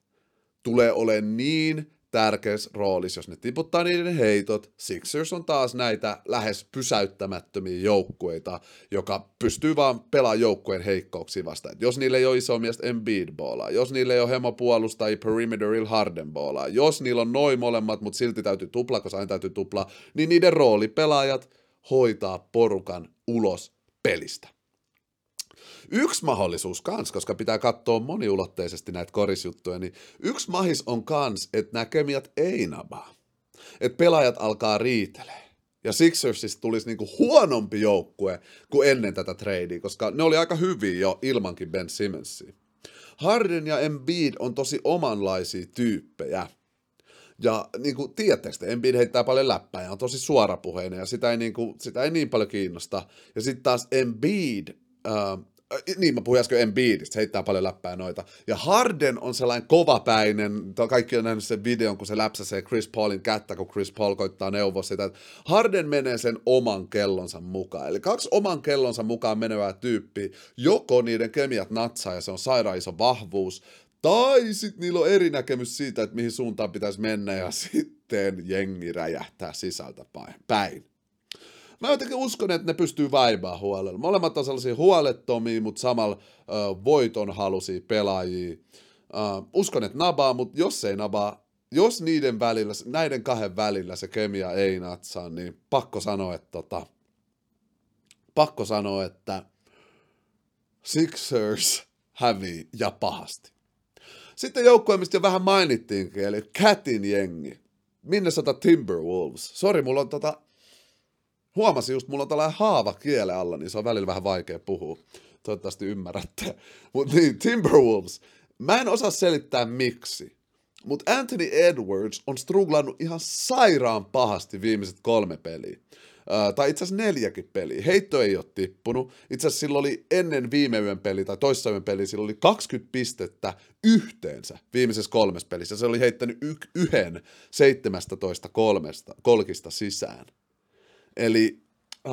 tulee olemaan niin tärkeässä roolissa, jos ne tiputtaa niiden heitot. Sixers on taas näitä lähes pysäyttämättömiä joukkueita, joka pystyy vaan pelaamaan joukkueen heikkouksia vastaan. Et jos niillä ei ole iso miestä Embiid-boolaa, jos niillä ei ole hemopuolustajia perimeterilla Harden-boolaa, jos niillä on noin molemmat, mutta silti täytyy tuplaa, koska aina täytyy tuplaa, niin niiden roolipelaajat hoitaa porukan ulos pelistä. Yksi mahdollisuus kans, koska pitää katsoa moniulotteisesti näitä korisjuttuja, niin yksi mahis on kans, että nämä kemiat ei nabaa. Että pelaajat alkaa riitelee. Ja Sixersista tulisi niinku huonompi joukkue kuin ennen tätä tradea, koska ne oli aika hyviä jo ilmankin Ben Simmonsia. Harden ja Embiid on tosi omanlaisia tyyppejä. Ja niin kuin tiedättekö, Embiid heittää paljon läppää ja on tosi suorapuheinen ja sitä ei niin, kuin, sitä ei niin paljon kiinnosta. Ja sitten taas Embiid... Äh, Niin, mä puhuin äsken Embiidistä, se heittää paljon läppää noita. Ja Harden on sellainen kovapäinen, kaikki on nähnyt sen videon, kun se läpsäsee Chris Paulin kättä, kun Chris Paul koittaa neuvoa sitä, että Harden menee sen oman kellonsa mukaan. Eli kaksi oman kellonsa mukaan menevää tyyppiä, joko niiden kemiat natsaa ja se on sairaan iso vahvuus, tai sitten niillä on eri näkemys siitä, että mihin suuntaan pitäisi mennä ja sitten jengi räjähtää sisältä päin. Mä jotenkin uskon, että ne pystyy vaivaamaan huolella. Molemmat on sellaisia huolettomia, mutta samalla uh, voiton halusia pelaajia. Uh, uskon, että nabaa, mutta jos ei nabaa, jos niiden välillä, näiden kahden välillä se kemia ei natsaa, niin pakko sanoa, että tota, pakko sanoa, että Sixers hävii ja pahasti. Sitten joukkue, mistä jo vähän mainittiinkin, eli Catin jengi. Minnesota Timberwolves. Sori, mulla on tota, huomasin just, mulla on tällainen haava kielen alla, niin se on välillä vähän vaikea puhua. Toivottavasti ymmärrätte. Mutta niin, Timberwolves. Mä en osaa selittää miksi, mutta Anthony Edwards on struglannut ihan sairaan pahasti viimeiset kolme peliä. Äh, tai itse asiassa neljäkin peliä. Heitto ei ole tippunut. Itse asiassa sillä oli ennen viime yön peliä tai toissa yön peliä, sillä oli kaksikymmentä pistettä yhteensä viimeisessä kolmessa pelissä. Se oli heittänyt y- yhden seitsemästätoista kolmesta, kolkista sisään. Eli äh,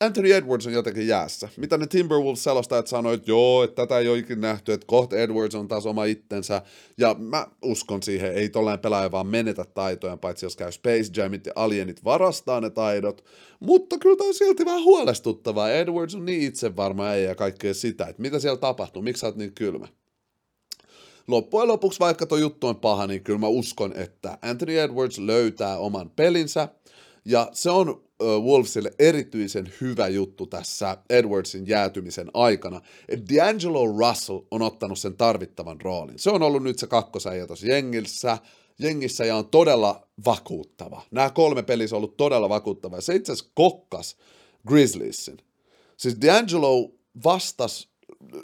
Anthony Edwards on jotenkin jäässä. Mitä ne Timberwolves selostajat sanoi, että joo, että tätä ei ole ikinä nähty, että kohta Edwards on taas oma itsensä, ja mä uskon siihen, ei tollainen pelaaja vaan menetä taitoja, paitsi jos käy Space Jamit ja Alienit varastaa ne taidot, mutta kyllä tämä on silti vähän huolestuttavaa. Edwards on niin itsevarma ei ja kaikkea sitä, että mitä siellä tapahtuu, miksi sä oot niin kylmä? Loppujen lopuksi, vaikka tuo juttu on paha, niin kyllä mä uskon, että Anthony Edwards löytää oman pelinsä, ja se on Wolvesille erityisen hyvä juttu tässä Edwardsin jäätymisen aikana. D'Angelo Russell on ottanut sen tarvittavan roolin. Se on ollut nyt se kakkosäijä tuossa jengissä, jengissä ja on todella vakuuttava. Nämä kolme peliä on ollut todella vakuuttava ja se itse asiassa kokkas Grizzliesin. Siis D'Angelo vastasi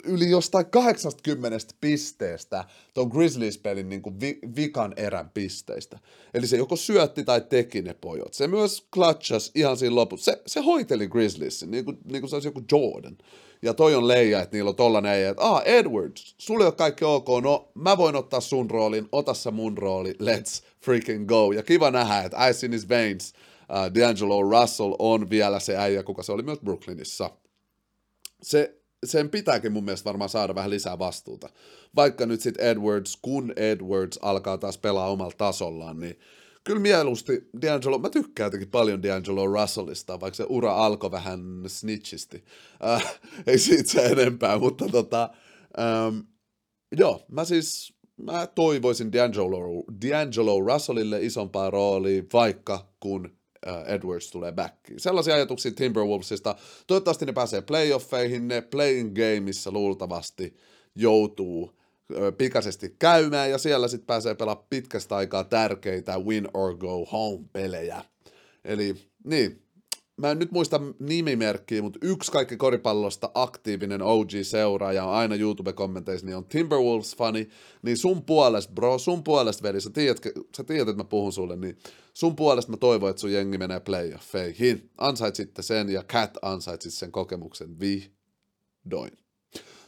yli jostain kahdeksastakymmenestä pisteestä tuon Grizzlies-pelin niin kuin vi- vikan erän pisteistä. Eli se joko syötti tai teki ne pojot. Se myös clutchasi ihan siinä lopussa. Se, se hoiteli Grizzliesin, niin kuin, niin kuin se olisi joku Jordan. Ja toi on leija, että niillä on tollainen eija, että ah, Edwards, sulle on kaikki ok, no mä voin ottaa sun roolin, ota sä mun rooli, let's freaking go. Ja kiva nähdä, että ice in his veins, uh, D'Angelo Russell on vielä se äijä, kuka se oli myös Brooklynissa. Se Sen pitääkin mun mielestä varmaan saada vähän lisää vastuuta. Vaikka nyt sitten Edwards, kun Edwards alkaa taas pelaa omalla tasollaan, niin kyllä mieluusti D'Angelo, mä tykkään jotenkin paljon D'Angelo Russellista, vaikka se ura alkoi vähän snitchisti. Äh, ei siitä se enempää, mutta tota, ähm, joo, mä siis mä toivoisin D'Angelo, D'Angelo Russellille isompaa roolia, vaikka kun Edwards tulee backiin. Sellaisia ajatuksia Timberwolvesista. Toivottavasti ne pääsee playoffeihin, ne playing gameissa luultavasti joutuu pikaisesti käymään, ja siellä sitten pääsee pelaamaan pitkästä aikaa tärkeitä win or go home pelejä. Eli niin, mä en nyt muista nimimerkkiä, mutta yksi kaikki koripallosta aktiivinen O G-seuraaja on aina YouTube-kommenteissa, niin on Timberwolves-fani, niin sun puolesta, bro, sun puolesta, veli, sä tiedät, sä tiedät, että mä puhun sulle, niin sun puolesta mä toivon, että sun jengi menee playoffeihin. Ansaitsitte sen, ja Cat ansaitsit sen kokemuksen vihdoin.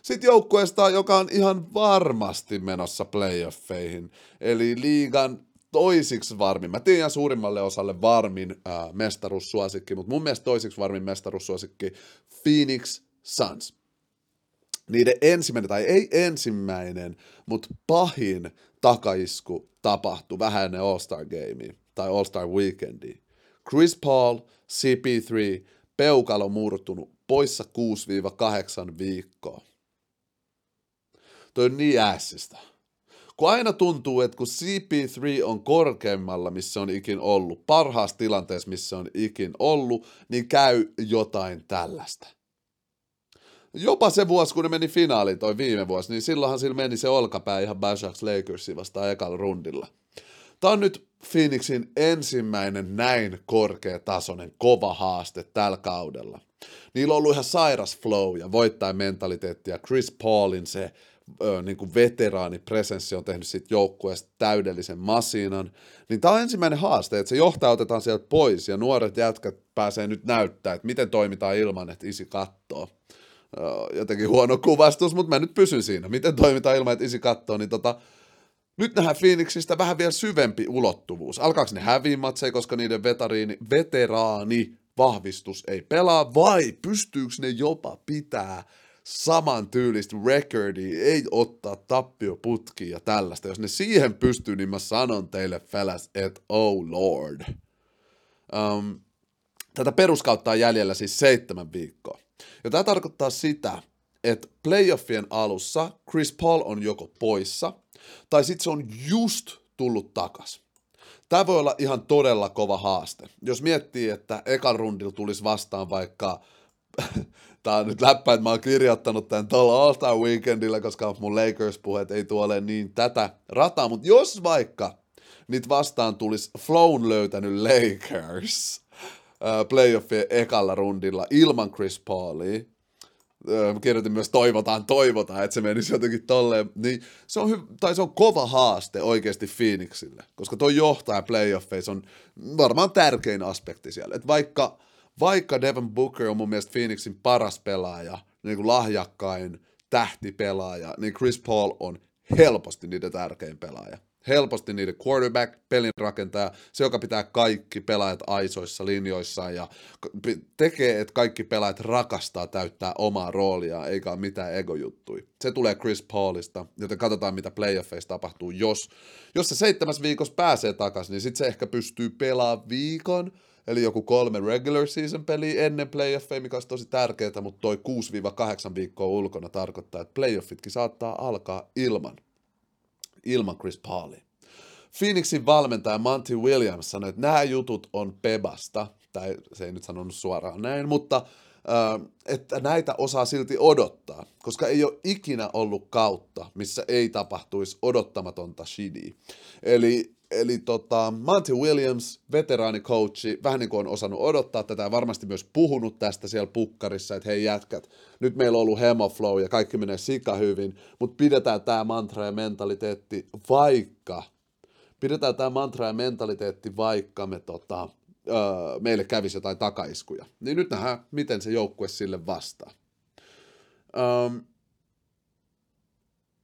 Sitten joukkueesta, joka on ihan varmasti menossa playoffeihin, eli liigan toisiksi varmin, mä tiedän suurimmalle osalle varmin äh, mestaruussuosikki, mutta mun mielestä toisiksi varmin mestaruussuosikki Phoenix Suns. Niiden ensimmäinen, tai ei ensimmäinen, mutta pahin takaisku tapahtui vähän ennen All-Star Gamea, tai All-Star Weekendia. Chris Paul, C P kolme, peukalo murtunut, poissa kuusi kahdeksan viikkoa. Toi on niin ässistä. Kun aina tuntuu, että kun C P kolme on korkeammalla, missä on ikin ollut, parhaassa tilanteessa, missä on ikin ollut, niin käy jotain tällaista. Jopa se vuosi, kun ne meni finaaliin, toi viime vuosi, niin silloinhan sillä meni se olkapää ihan Bashaks Lakersin vastaan ekalla rundilla. Tämä on nyt Phoenixin ensimmäinen näin korkeatasoinen kova haaste tällä kaudella. Niillä on ollut ihan sairas flow ja voittaa mentaliteettia. Chris Paulin se niin kuin veteraanipresenssi on tehnyt siitä joukkueesta täydellisen masinan, niin tämä on ensimmäinen haaste, että se johtaa otetaan sieltä pois, ja nuoret jätkät pääsee nyt näyttää, että miten toimitaan ilman, että isi kattoo. Jotenkin huono kuvastus, mutta mä nyt pysyn siinä. Miten toimitaan ilman, että isi kattoo, niin tota, nyt nähdään Phoenixista vähän vielä syvempi ulottuvuus. Alkaako ne häviä matseja, koska niiden veteraani, veteraani vahvistus ei pelaa, vai pystyykö ne jopa pitää saman tyylistä recordia, ei ottaa tappioputkia ja tällaista. Jos ne siihen pystyy, niin mä sanon teille, fellas, että oh lord. Um, tätä peruskautta on jäljellä siis seitsemän viikkoa. Ja tämä tarkoittaa sitä, että playoffien alussa Chris Paul on joko poissa, tai sitten se on just tullut takaisin. Tämä voi olla ihan todella kova haaste. Jos miettii, että ekan rundilla tulisi vastaan vaikka, tämä on nyt läppä, että mä oon kirjoittanut tämän tuolla All-Star Weekendillä, koska mun Lakers-puheet ei tuo ole niin tätä rataa, mutta jos vaikka niitä vastaan tulisi Flown löytänyt Lakers playoffien ekalla rundilla ilman Chris Paulia, kirjoitin myös toivotaan, toivotaan, että se menisi jotenkin tolleen, niin se on, hy- tai se on kova haaste oikeasti Phoenixille, koska tuo johtaja playoffeissa on varmaan tärkein aspekti siellä, että vaikka, vaikka Devin Booker on mun mielestä Phoenixin paras pelaaja, niin kuin lahjakkain tähtipelaaja, niin Chris Paul on helposti niiden tärkein pelaaja, helposti niiden quarterback, pelinrakentaja, se joka pitää kaikki pelaajat aisoissa, linjoissaan ja tekee, että kaikki pelaajat rakastaa täyttää omaa roolia, eikä ole mitään egojuttui. Se tulee Chris Paulista, joten katsotaan mitä playoffeissa tapahtuu, jos, jos se seitsemäs viikossa pääsee takaisin, niin sitten se ehkä pystyy pelaamaan viikon, eli joku kolme regular season peliä ennen playoffeja, mikä olisi tosi tärkeää, mutta toi kuusi kahdeksan viikkoa ulkona tarkoittaa, että playoffitkin saattaa alkaa ilman. ilman Chris Paulia. Phoenixin valmentaja Monty Williams sanoi, että nämä jutut on pebasta, tai se ei nyt sanonut suoraan näin, mutta äh, että näitä osaa silti odottaa, koska ei ole ikinä ollut kautta, missä ei tapahtuisi odottamatonta shidiä. Eli, eli tota, Monty Williams, veteraanicoachi, vähän niin kuin on osannut odottaa tätä ja varmasti myös puhunut tästä siellä pukkarissa, että hei jätkät, nyt meillä on ollut hemoflow ja kaikki menee sika hyvin, mutta pidetään tämä mantra ja mentaliteetti vaikka, pidetään tämä mantra ja mentaliteetti vaikka me, tota, öö, meille kävisi jotain takaiskuja. Niin nyt nähdään, miten se joukkue sille vastaa. Öm,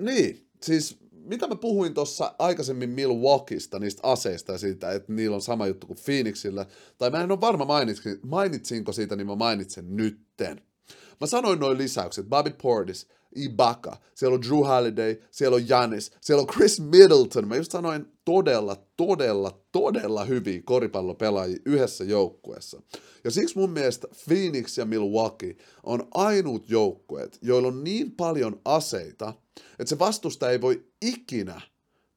niin, siis mitä mä puhuin tuossa aikaisemmin Milwaukeesta, niistä aseista ja siitä, että niillä on sama juttu kuin Phoenixillä, tai mä en ole varma mainitsin, mainitsinko siitä, niin mä mainitsen nytten. Mä sanoin noin lisäykset, Bobby Portis, Ibaka, siellä on Drew Holiday, siellä on Giannis, siellä on Chris Middleton, mä just sanoin todella, todella, todella hyviä koripallopelaajia yhdessä joukkueessa. Ja siksi mun mielestä Phoenix ja Milwaukee on ainut joukkueet, joilla on niin paljon aseita, että se vastustaja ei voi ikinä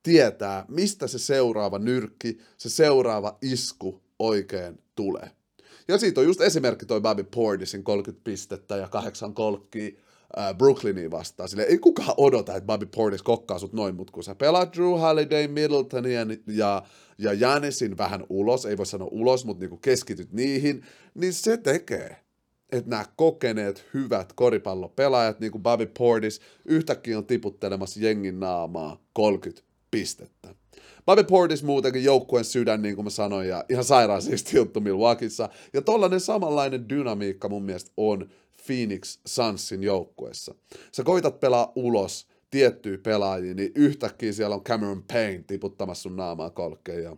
tietää, mistä se seuraava nyrkki, se seuraava isku oikein tulee. Ja siitä on just esimerkki toi Bobby Portisin kolmekymmentä pistettä ja kahdeksan kolkkiä Brooklyniin vastaan. Silleen ei kukaan odota, että Bobby Portis kokkaa sut noin, mutta kun sä pelaat Drew Holiday, Middletonia ja, ja Giannisin vähän ulos, ei voi sanoa ulos, mutta niinku keskityt niihin, niin se tekee, että nämä kokeneet hyvät koripallopelaajat, niin kuin Bobby Portis, yhtäkkiä on tiputtelemassa jengin naamaa kolmekymmentä pistettä. Bobby Portis muutenkin joukkueen sydän, niin kuin mä sanoin, ja ihan sairaan siisti juttu Milwaukeessa. Ja tollainen samanlainen dynamiikka mun mielestä on Phoenix Sunsin joukkueessa. Sä koitat pelaa ulos tiettyjä pelaajia, niin yhtäkkiä siellä on Cameron Payne tiputtamassa sun naamaa kolkeen ja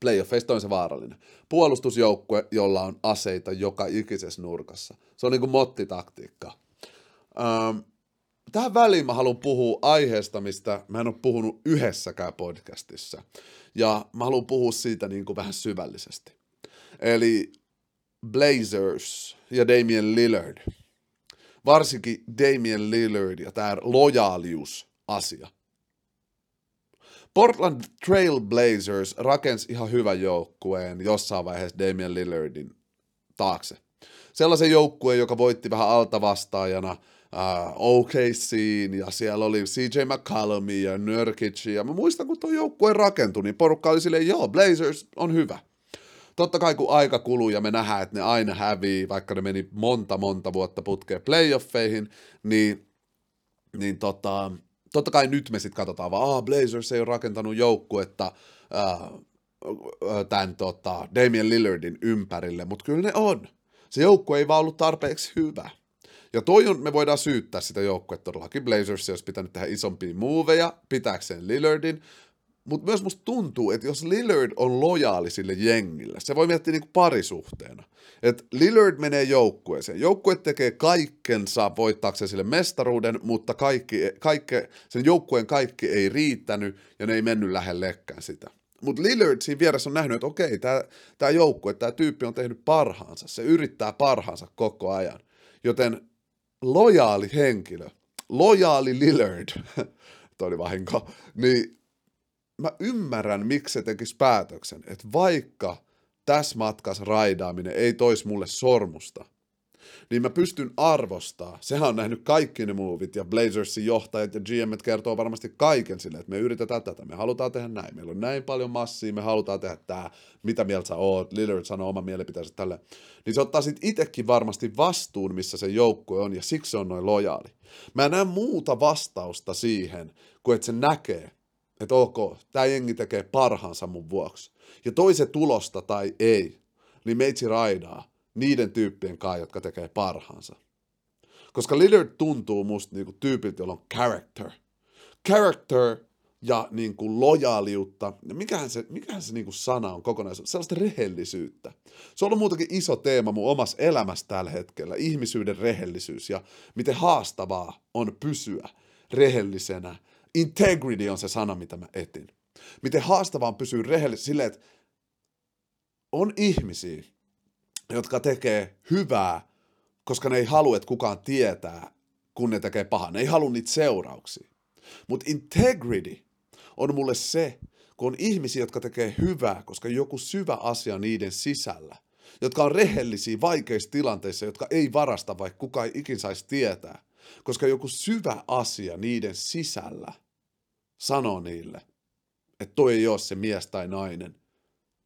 playoffeista on se vaarallinen. Puolustusjoukkue, jolla on aseita joka ikisessä nurkassa. Se on niin kuin mottitaktiikka. Ähm, tähän väliin mä haluan puhua aiheesta, mistä mä en ole puhunut yhdessäkään podcastissa. Ja mä haluan puhua siitä niin kuin vähän syvällisesti. Eli Blazers ja Damian Lillard. Varsinkin Damian Lillard ja tämä lojaaliusasia. Portland Trail Blazers rakensi ihan hyvän joukkueen jossain vaiheessa Damian Lillardin taakse. Sellaisen joukkueen, joka voitti vähän altavastaajana uh, O K C:n ja siellä oli C J McCollum ja Nurkic. Ja mä muistan, kun tuo joukkue rakentui, niin porukka oli silleen, joo, Blazers on hyvä. Totta kai kun aika kuluu ja me nähdään, että ne aina hävii, vaikka ne meni monta monta vuotta putkeen playoffeihin, niin, niin tota... Totta kai nyt me sitten katsotaan vaan, ah, Blazers ei ole rakentanut joukkuetta tämän tota, Damian Lillardin ympärille, mutta kyllä ne on. Se joukkue ei vaan ollut tarpeeksi hyvä. Ja toi on, me voidaan syyttää sitä joukkuetta todellakin. Blazers olisi pitänyt tehdä isompia moveja, pitääkseen Lillardin, mutta myös musta tuntuu, että jos Lillard on lojaali sille jengille, se voi miettiä niinku parisuhteena. Että Lillard menee joukkueeseen. Joukkue tekee kaikkensa voittaakseen sille mestaruuden, mutta kaikki, kaikki, sen joukkueen kaikki ei riittänyt ja ne ei mennyt lähellekään sitä. Mutta Lillard siinä vieressä on nähnyt, että okei, tämä joukkue, tämä tyyppi on tehnyt parhaansa. Se yrittää parhaansa koko ajan. Joten lojaali henkilö, lojaali Lillard, toi oli vahinko, niin mä ymmärrän, miksi se tekisi päätöksen, että vaikka tässä matkassa raidaaminen ei toisi mulle sormusta, niin mä pystyn arvostaa. Sehän on nähnyt kaikki ne muovit, ja Blazersin johtajat ja G M:t kertoo varmasti kaiken sille, että me yritetään tätä, me halutaan tehdä näin, meillä on näin paljon massia, me halutaan tehdä tää, mitä mieltä sä oot, Lillard sanoo oman mielipiteensä tälle. Niin se ottaa sit itsekin varmasti vastuun, missä se joukkue on, ja siksi se on noin lojaali. Mä en näe muuta vastausta siihen, kuin että se näkee, että ok, tää jengi tekee parhaansa mun vuoksi. Ja toi se tulosta tai ei, niin meitsi raidaa niiden tyyppien kai, jotka tekee parhaansa. Koska Lillard tuntuu musta niinku tyypiltä, jolla on character. Character ja niinku lojaaliutta. Ja mikähän se, mikähän se niinku sana on kokonaisuus? Sellaista rehellisyyttä. Se on ollut muutenkin iso teema mun omassa elämässä tällä hetkellä. Ihmisyyden rehellisyys ja miten haastavaa on pysyä rehellisenä. Integrity on se sana, mitä mä etin. Miten haastavaa on pysyä rehellisenä silleen, että on ihmisiä, jotka tekee hyvää, koska ne ei halua, että kukaan tietää, kun ne tekee pahaa. Ne ei halua niitä seurauksia. Mutta integrity on mulle se, kun on ihmisiä, jotka tekee hyvää, koska joku syvä asia niiden sisällä, jotka on rehellisiä vaikeissa tilanteissa, jotka ei varasta, vaikka kukaan ei ikin saisi tietää, koska joku syvä asia niiden sisällä sanoo niille, että toi ei ole se mies tai nainen,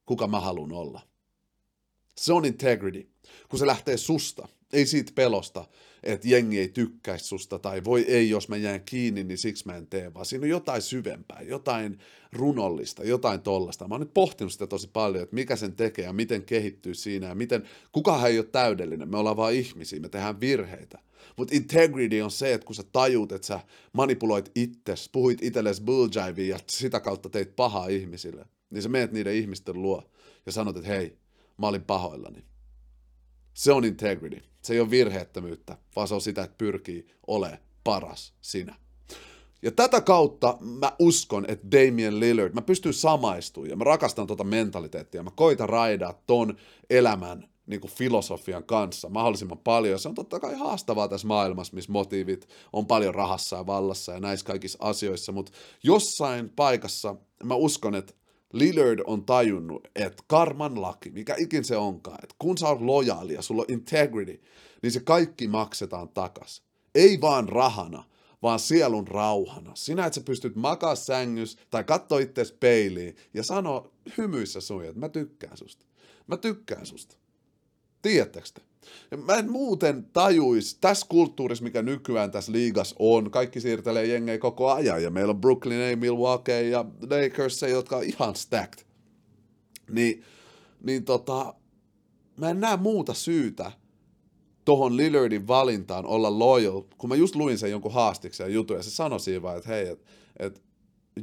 kuka mä haluan olla. Se on integrity, kun se lähtee susta, ei siitä pelosta, että jengi ei tykkäisi susta tai voi ei, jos mä jään kiinni, niin siksi mä en tee, vaan siinä on jotain syvempää, jotain runollista, jotain tollasta. Mä oon nyt pohtinut sitä tosi paljon, että mikä sen tekee ja miten kehittyy siinä ja miten, kukahan ei ole täydellinen, me ollaan vaan ihmisiä, me tehdään virheitä. Mutta integrity on se, että kun sä tajut, että sä manipuloit itses, puhuit itsellesi bulljaiviin ja sitä kautta teit pahaa ihmisille, niin sä menet niiden ihmisten luo ja sanot, että hei, mä olin pahoillani. Se on integrity. Se ei ole virheettömyyttä, vaan se on sitä, että pyrkii ole paras sinä. Ja tätä kautta mä uskon, että Damian Lillard, mä pystyn samaistumaan ja mä rakastan tota mentaliteettia. Mä koitan raidaa ton elämän niin kuin filosofian kanssa mahdollisimman paljon. Se on totta kai haastavaa tässä maailmassa, missä motiivit on paljon rahassa ja vallassa ja näissä kaikissa asioissa, mutta jossain paikassa mä uskon, että Lillard on tajunnut, että karman laki, mikä ikin se onkaan, että kun sä oot lojaali ja sulla on integrity, niin se kaikki maksetaan takas. Ei vaan rahana, vaan sielun rauhana. Sinä, että sä pystyt makaa sängyssä tai kattoo itseäsi peiliin ja sano hymyissä sun, että mä tykkään susta. Mä tykkään susta. Tiedättekö te? Mä en muuten tajuisi, tässä kulttuurissa, mikä nykyään tässä liigassa on, kaikki siirtelee jengejä koko ajan, ja meillä on Brooklyn, Milwaukee ja Lakers, jotka on ihan stacked, niin, niin tota, mä en näe muuta syytä tohon Lillardin valintaan olla loyal, kun mä just luin sen jonkun haastiksen jutun, ja se sanoi siinä vaan, että hei, että et,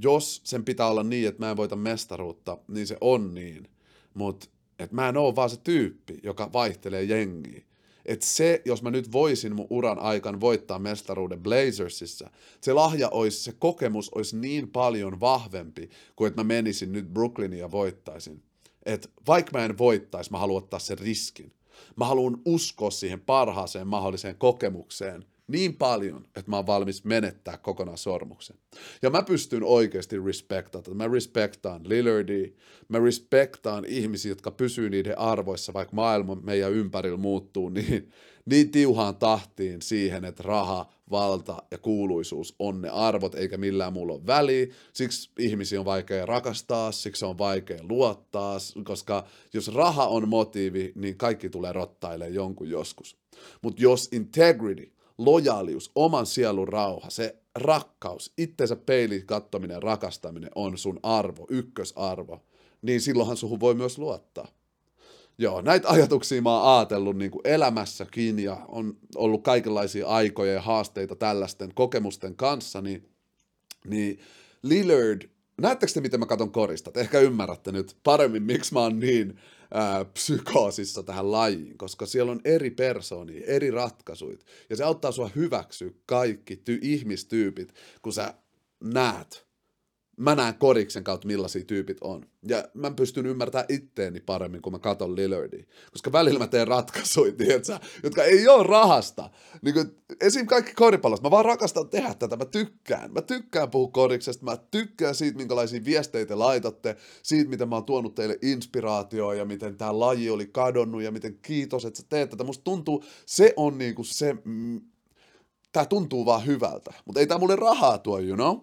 jos sen pitää olla niin, että mä en voita mestaruutta, niin se on niin, mutta että mä en oo vaan se tyyppi, joka vaihtelee jengiä. Että se, jos mä nyt voisin mun uran aikaan voittaa mestaruuden Blazersissa, se lahja olisi, se kokemus olisi niin paljon vahvempi, kuin että mä menisin nyt Brooklyniin ja voittaisin. Että vaikka mä en voittais, mä haluan ottaa sen riskin. Mä haluan uskoa siihen parhaaseen mahdolliseen kokemukseen niin paljon, että mä oon valmis menettää kokonaan sormuksen. Ja mä pystyn oikeasti respektaamaan. Mä respektaan Lillardia, mä respektaan ihmisiä, jotka pysyy niiden arvoissa, vaikka maailma meidän ympärillä muuttuu niin, niin tiuhaan tahtiin siihen, että raha, valta ja kuuluisuus on ne arvot, eikä millään muulla ole väliä. Siksi ihmisiä on vaikea rakastaa, siksi on vaikea luottaa, koska jos raha on motiivi, niin kaikki tulee rottailemaan jonkun joskus. Mutta jos integrity, lojaalius, oman sielun rauha, se rakkaus, itsensä peilin kattominen, rakastaminen on sun arvo, ykkösarvo, niin silloinhan suhun voi myös luottaa. Joo, näitä ajatuksia mä oon ajatellut niin kuin elämässäkin ja on ollut kaikenlaisia aikoja ja haasteita tällaisten kokemusten kanssa, niin, niin Lillard, näettekö te, miten mä katson korista? Te ehkä ymmärrätte nyt paremmin, miksi mä oon niin ää, psykoosissa tähän lajiin, koska siellä on eri persoonia, eri ratkaisuja, ja se auttaa sua hyväksyä kaikki ty- ihmistyypit, kun sä näet mä näen Koriksen kautta, millaisia tyypit on. Ja mä pystyn ymmärtämään itteeni paremmin, kun mä katon Lillardia. Koska välillä mä teen ratkaisuja, tiiätsä, jotka ei ole rahasta. Niin kuin, esim. Kaikki koripallosta. Mä vaan rakastan tehdä tätä. Mä tykkään. Mä tykkään puhua Koriksesta. Mä tykkään siitä, minkälaisia viestejä te laitatte. Siitä, miten mä oon tuonut teille inspiraatioon ja miten tää laji oli kadonnut ja miten kiitos, että sä teet tätä. Musta tuntuu, se on niinku se... Mm, tää tuntuu vaan hyvältä. Mutta ei tää mulle rahaa tuo, you know?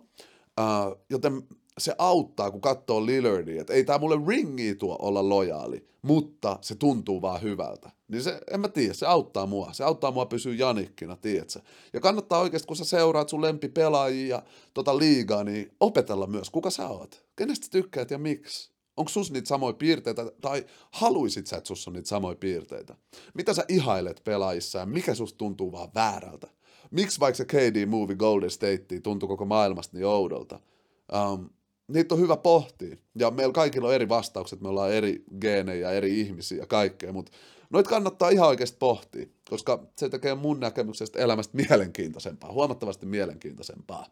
Uh, joten se auttaa, kun katsoo Lillardia, että ei tää mulle ringiä tuo olla lojaali, mutta se tuntuu vaan hyvältä. Niin se, en mä tiedä, se auttaa mua. Se auttaa mua pysyä janikkina, tiedätkö? Ja kannattaa oikeasti, kun sä seuraat sun lempipelaajia ja tota liigaa, niin opetella myös, kuka sä oot. Kenestä tykkäät ja miksi? Onko sus niitä samoja piirteitä tai haluisit sä, että sus on niitä samoja piirteitä? Mitä sä ihailet pelaajissa ja mikä sus tuntuu vaan väärältä? Miksi vaikka se K D-movie Golden State tuntuu koko maailmasta niin oudolta? Um, niitä on hyvä pohtia. Ja meillä kaikilla on eri vastaukset, me ollaan eri geenejä, eri ihmisiä ja kaikkea, mutta noita kannattaa ihan oikeasti pohtia, koska se tekee mun näkemyksestä elämästä mielenkiintoisempaa, huomattavasti mielenkiintoisempaa.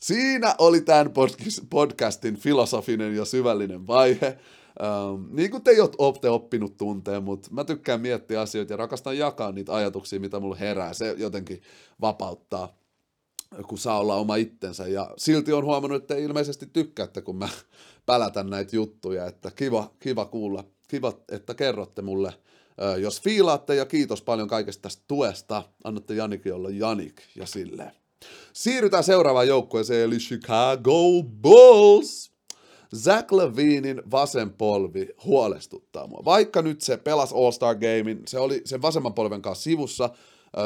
Siinä oli tämän podcastin filosofinen ja syvällinen vaihe. Ähm, niin kuin te olette oppinut tunteen, mutta mä tykkään miettiä asioita ja rakastan jakaa niitä ajatuksia, mitä mulla herää. Se jotenkin vapauttaa, kun saa olla oma itsensä. Ja silti on huomannut, että ilmeisesti tykkäätte, kun mä pälätän näitä juttuja. Että kiva, kiva kuulla, kiva, että kerrotte mulle, äh, jos fiilaatte. Ja kiitos paljon kaikesta tästä tuesta. Annatte Janikin olla Janik ja silleen. Siirrytään seuraavaan joukkueeseen, eli Chicago Bulls. Zach LaVinen vasen polvi huolestuttaa mua. Vaikka nyt se pelasi All-Star Gamein, se oli sen vasemman polven kanssa sivussa,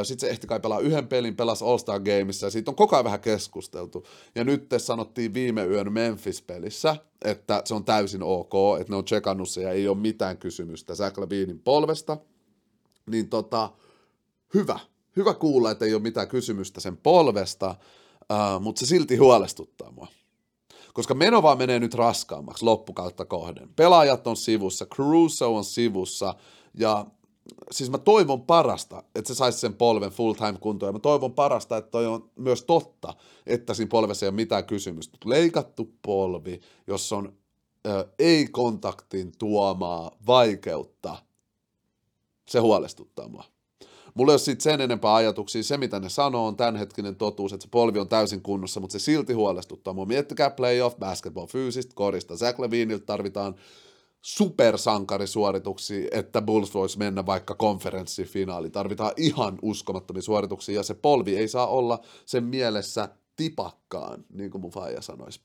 sitten se ehti kai pelaa yhden pelin, pelasi All-Star Gameissa ja siitä on koko ajan vähän keskusteltu. Ja nyt te sanottiin viime yön Memphis-pelissä, että se on täysin ok, että ne on tsekannut se ja ei ole mitään kysymystä Zach LaVinen polvesta. Niin tota, hyvä. Hyvä kuulla, että ei ole mitään kysymystä sen polvesta, mutta se silti huolestuttaa mua. Koska meno vaan menee nyt raskaammaksi loppukautta kohden. Pelaajat on sivussa, Caruso on sivussa, ja siis mä toivon parasta, että se saisi sen polven full-time kuntoon, ja mä toivon parasta, että toi on myös totta, että siinä polvessa ei ole mitään kysymystä. Leikattu polvi, jos on ö, ei-kontaktin tuomaa vaikeutta, se huolestuttaa mua. Mulla ei ole siitä sen enempää ajatuksia. Se, mitä ne sanoo, on tämänhetkinen totuus, että se polvi on täysin kunnossa, mutta se silti huolestuttaa mua. Miettikää playoff, basketball, fyysistä korista. Zach LaVineltä tarvitaan supersankarisuorituksia, että Bulls voisi mennä vaikka konferenssifinaaliin. Tarvitaan ihan uskomattomia suorituksia, ja se polvi ei saa olla sen mielessä tipakkaan, niin kuin mun faija sanoisi.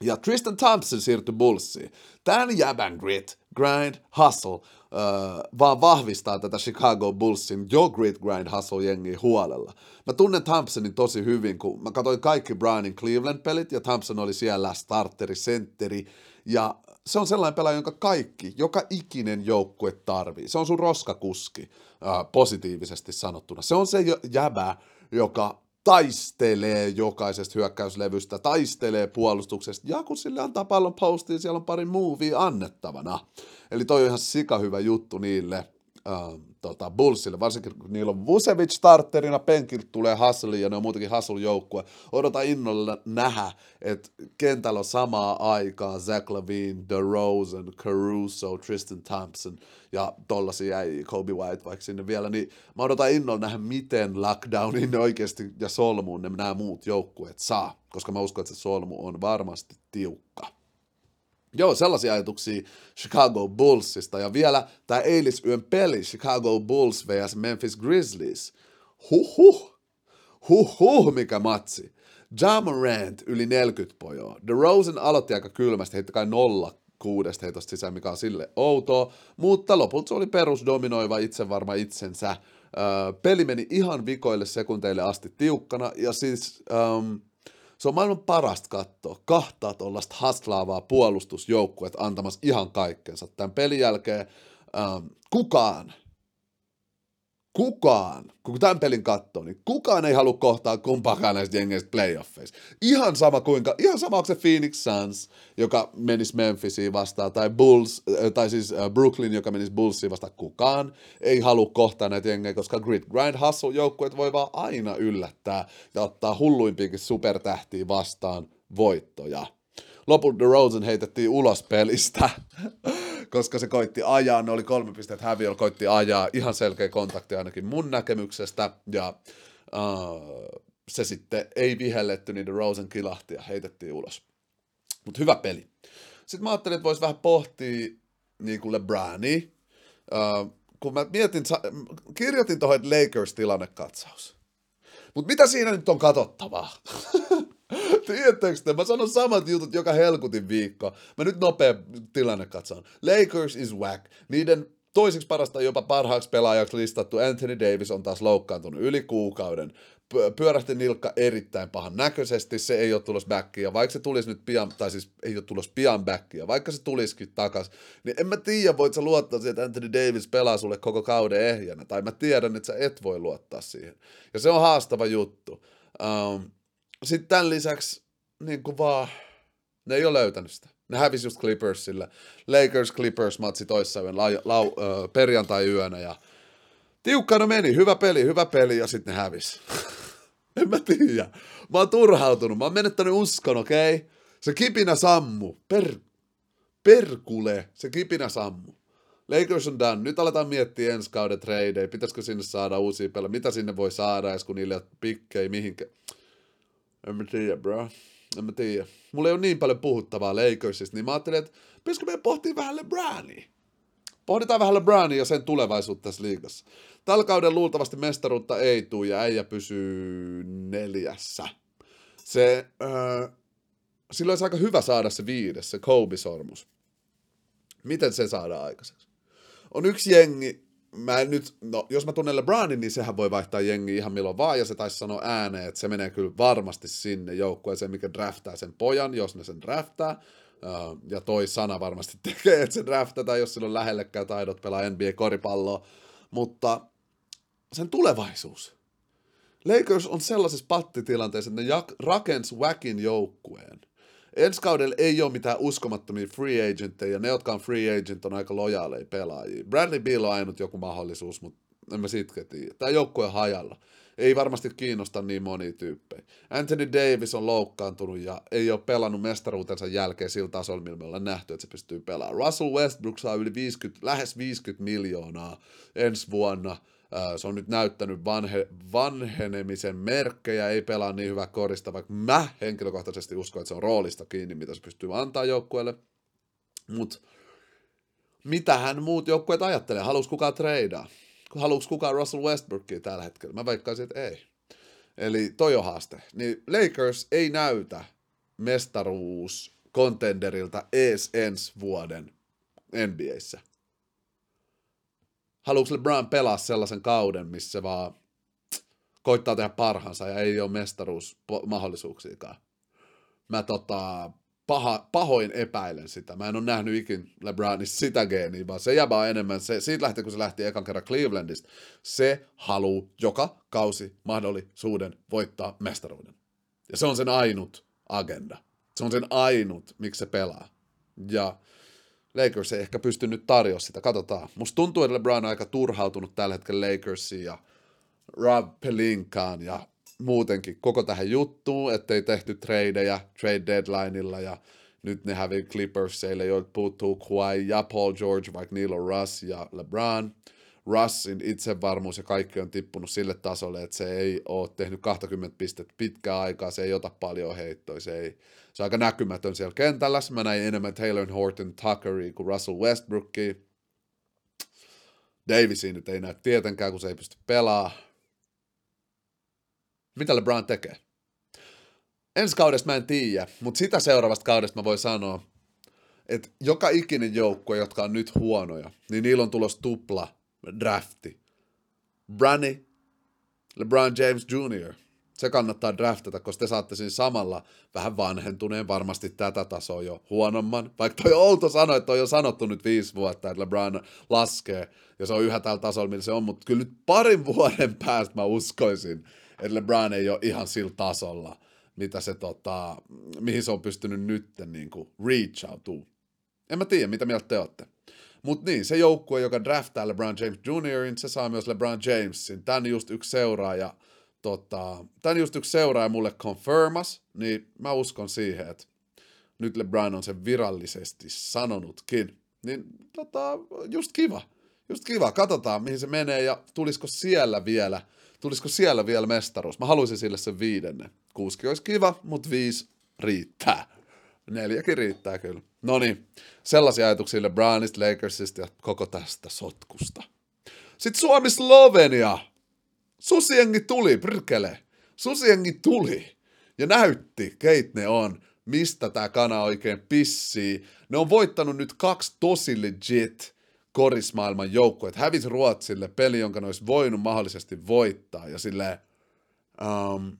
Ja Tristan Thompson siirtyi Bullsiin. Tämän jäbän grit, grind, hustle, Öö, vaan vahvistaa tätä Chicago Bullsin jo grit grind hustle-jengiä huolella. Mä tunnen Thompsonin tosi hyvin, kun mä katsoin kaikki Brownin Cleveland-pelit, ja Thompson oli siellä starteri, sentteri, ja se on sellainen pelaaja, jonka kaikki, joka ikinen joukkue tarvii. Se on sun roskakuski, öö, positiivisesti sanottuna. Se on se jäbä, joka taistelee jokaisesta hyökkäyslevystä, taistelee puolustuksesta, ja kun sille antaa pallon postiin, siellä on pari movia annettavana. Eli toi on ihan sika hyvä juttu niille ähm, tota, Bullsille, varsinkin kun niillä on Vucevic starterina, penkiltä tulee Hasli, ja ne on muutenkin Hasl-joukkue. Odota innolla nähdä, että kentällä on samaa aikaa Zach LaVine, DeRozan, Caruso, Tristan Thompson, ja tollasia ei Kobe White vaikka sinne vielä, niin mä odotan innolla nähdä, miten lockdownin oikeasti ja solmuun ne nämä muut joukkueet saa, koska mä uskon, että se solmu on varmasti tiukka. Joo, sellaisia ajatuksia Chicago Bullsista. Ja vielä tämä eilisyön peli, Chicago Bulls versus Memphis Grizzlies. Huhhuh, huhhuh, mikä matsi. Ja Morant yli neljäkymmentä pojoa. DeRozan aloitti aika kylmästi, heitti kai nolla kuudesta heitosta sisään, mikä on sille outoa. Mutta lopulta se oli perusdominoiva itse varma itsensä. Öö, peli meni ihan vikoille sekunteille asti tiukkana. Ja siis... Um, Se on maailman parasta katsoa, kahtaa tuollaista haslaavaa puolustusjoukkuetta antamassa ihan kaikkensa. Tämän pelin jälkeen ähm, kukaan, kukaan, kun tämän pelin katsoo, niin kukaan ei halua kohtaa kumpaakaan näistä jengeistä playoffeissa. Ihan sama kuinka, ihan sama onko se Phoenix Suns, joka menisi Memphisiin vastaan, tai, Bulls, äh, tai siis äh, Brooklyn, joka menisi Bullsiin vastaan. Kukaan ei halua kohtaa näitä jengejä, koska grit grind hustle joukkueet voi vaan aina yllättää ja ottaa hulluimpiakin supertähtiä vastaan voittoja. lopulta DeRozan heitettiin ulos pelistä, koska se koitti ajaa, ne oli kolme pistettä häviöllä, koitti ajaa, ihan selkeä kontakti ainakin mun näkemyksestä, ja uh, se sitten ei vihelletty, niin DeRozan kilahti ja heitettiin ulos. Mutta hyvä peli. Sitten mä ajattelin, että vois vähän pohtia niin kuin LeBronia. Uh, kun mä mietin, kirjoitin tuohon, että Lakers-tilannekatsaus. Mutta mitä siinä nyt on katsottavaa? Tiedättekö te? Mä sanon samat jutut joka helkutin viikko. Mä nyt nopea tilanne katson. Lakers is whack. Niiden toiseksi parasta jopa parhaaksi pelaajaksi listattu Anthony Davis on taas loukkaantunut yli kuukauden. Pyörähti nilkka erittäin pahan näköisesti, se ei ole tulos backia, vaikka se tulisi nyt pian, tai siis ei ole tulos pian backia, vaikka se tulisikin takas, niin en mä tiedä, voit sä luottaa siihen, että Anthony Davis pelaa sulle koko kauden ehjänä, tai mä tiedän, että sä et voi luottaa siihen, ja se on haastava juttu. Um, Sitten tämän lisäksi, niin kuin vaan, ne ei ole löytänyt sitä. Ne hävisi just Clippersille, Lakers-Clippers-matsi toissa yön la- la- äh, perjantai-yönä, ja tiukkana meni, hyvä peli, hyvä peli, ja sitten ne hävisi. En mä tiedä. Mä oon turhautunut, mä oon menettänyt uskon, okei? Okay? Se kipinä sammu. Per, perkule, se kipinä sammu. Lakers on done. Nyt aletaan miettiä ensi kauden tradeja. Pitäisikö sinne saada uusia pelejä? Mitä sinne voi saada, edes kun niille on pikkejä, mihinkä? En mä tiedä, bro. En mä tiedä. Mulla ei ole niin paljon puhuttavaa Lakersista, niin mä ajattelin, että pitäisikö meidän pohtia vähän LeBronia? Pohditaan vähän LeBronia ja sen tulevaisuutta tässä liigassa. Tällä kauden luultavasti mestaruutta ei tule ja äijä pysyy neljässä. Se, äh, silloin olisi aika hyvä saada se viides, se Kobe-sormus. Miten se saadaan aikaiseksi? On yksi jengi, mä nyt, no, jos mä tunnen LeBronin, niin sehän voi vaihtaa jengi ihan milloin vaan, ja se taisi sanoa ääneen, että se menee kyllä varmasti sinne joukkueeseen, mikä draftaa sen pojan, jos ne sen draftaa. Ja toi sana varmasti tekee, että se draftataan, jos sillä on lähellekään taidot pelaa N B A-koripalloa, mutta sen tulevaisuus. Lakers on sellaisessa pattitilanteessa, että ne rakensi wackin joukkueen. Ensi kaudella ei ole mitään uskomattomia free agentteja, ne jotka on free agent on aika lojaaleja pelaajia. Bradley Beal on ainut joku mahdollisuus, mutta en mä sitkä tiedä. Tää joukkue on hajalla. Ei varmasti kiinnosta niin monia tyyppejä. Anthony Davis on loukkaantunut ja ei ole pelannut mestaruutensa jälkeen sillä tasolla, millä me ollaan nähty, että se pystyy pelaamaan. Russell Westbrook saa yli viisikymmentä, lähes viisikymmentä miljoonaa ensi vuonna. Se on nyt näyttänyt vanhe, vanhenemisen merkkejä, ei pelaa niin hyvää korista, vaikka mä henkilökohtaisesti uskon, että se on roolista kiinni, mitä se pystyy antaa joukkueelle. Mutta mitähän muut joukkueet ajattelee? Haluaisi kukaan treidaa? Haluuks kukaan Russell Westbrookia tällä hetkellä? Mä veikkaisin, että ei. Eli toi on haaste. Niin Lakers ei näytä mestaruuskontenderiltä ees ensi vuoden N B A:ssä. Haluuks LeBron pelaa sellaisen kauden, missä vaan koittaa tehdä parhaansa ja ei ole mestaruusmahdollisuuksiakaan? Mä tota... Paha, pahoin epäilen sitä. Mä en ole nähnyt ikin LeBronissa sitä geeniä, vaan se jäbä on enemmän. Se, siitä lähtee, kun se lähti ekan kerran Clevelandista. Se haluu joka kausi mahdollisuuden voittaa mestaruuden. Ja se on sen ainut agenda. Se on sen ainut, miksi se pelaa. Ja Lakers ei ehkä pystynyt tarjoamaan sitä. Katsotaan. Musta tuntuu, että LeBron on aika turhautunut tällä hetkellä Lakersiin ja Rob Pelinkaan ja muutenkin koko tähän juttuun, ettei tehty tradeja trade deadlineilla ja nyt ne hävii Clippersille, joilta puuttuu Kawhi ja Paul George, vaikka niillä on Russ ja LeBron. Russin itsevarmuus ja kaikki on tippunut sille tasolle, että se ei ole tehnyt kaksikymmentä pistettä pitkää aikaa, se ei ota paljon heittoja, se, ei, se on aika näkymätön siellä kentällä. Mä näin enemmän Taylor Horton Tuckeria kuin Russell Westbrookia. Davisiin nyt ei näy tietenkään, kun se ei pysty pelaamaan. Mitä LeBron tekee? Ensi kaudesta mä en tiedä, mutta sitä seuraavasta kaudesta mä voin sanoa, että joka ikinen joukko, jotka on nyt huonoja, niin niillä on tulos tupla drafti. Bronny, LeBron James juniori Se kannattaa draftata, koska te saatte siinä samalla vähän vanhentuneen, varmasti tätä tasoa jo huonomman. Vaikka toi outo sanoi, että on jo sanottu nyt viisi vuotta, että LeBron laskee ja se on yhä tällä tasolla, millä se on, mutta kyllä nyt parin vuoden päästä mä uskoisin, että LeBron ei ole ihan sillä tasolla, mitä se, tota, mihin se on pystynyt nyt niin kuin reach outuu. En mä tiedä, mitä mieltä te olette. Mutta niin, se joukkue, joka draftaa LeBron James juniorin, se saa myös LeBron Jamesin. Tän just yksi seuraaja, tota, tän just yksi seuraaja mulle confirmas, niin mä uskon siihen, että nyt LeBron on sen virallisesti sanonutkin, niin tota, just kiva, just kiva, katsotaan mihin se menee ja tulisiko siellä vielä, tulisiko siellä vielä mestaruus. Mä haluaisin sille sen viidenne, kuuski olisi kiva, mut viisi riittää. Neljäkin riittää kyllä. No niin, sellaisia ajatuksia LeBronista, Lakersista ja koko tästä sotkusta. Sitten Suomi-Slovenia. Susiengi tuli, pyrkele. Susiengi tuli ja näytti, keit ne on, mistä tää kana oikein pissii. Ne on voittanut nyt kaksi tosi legit korismaailman joukkoa. Hävisi Ruotsille peli, jonka ne olisi voinut mahdollisesti voittaa. Ja silleen, um,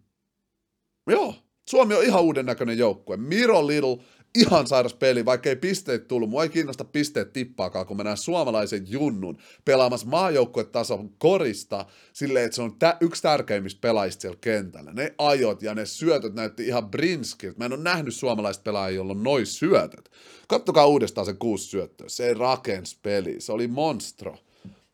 joo. Suomi on ihan uuden näköinen joukkue. Miro Little, ihan sairas peli, vaikka ei pisteet tullut. Mua ei kiinnosta pisteet tippaakaan, kun mä näen suomalaisen junnun pelaamassa maajoukkuetason korista silleen, että se on tä- yksi tärkeimmistä pelaajista siellä kentällä. Ne ajot ja ne syötöt näytti ihan brinskiltä. Mä en ole nähnyt suomalaiset pelaajia, jolla on noi syötöt. Kattokaa uudestaan sen kuusi syöttöä. Se rakensi peli. Se oli monstro.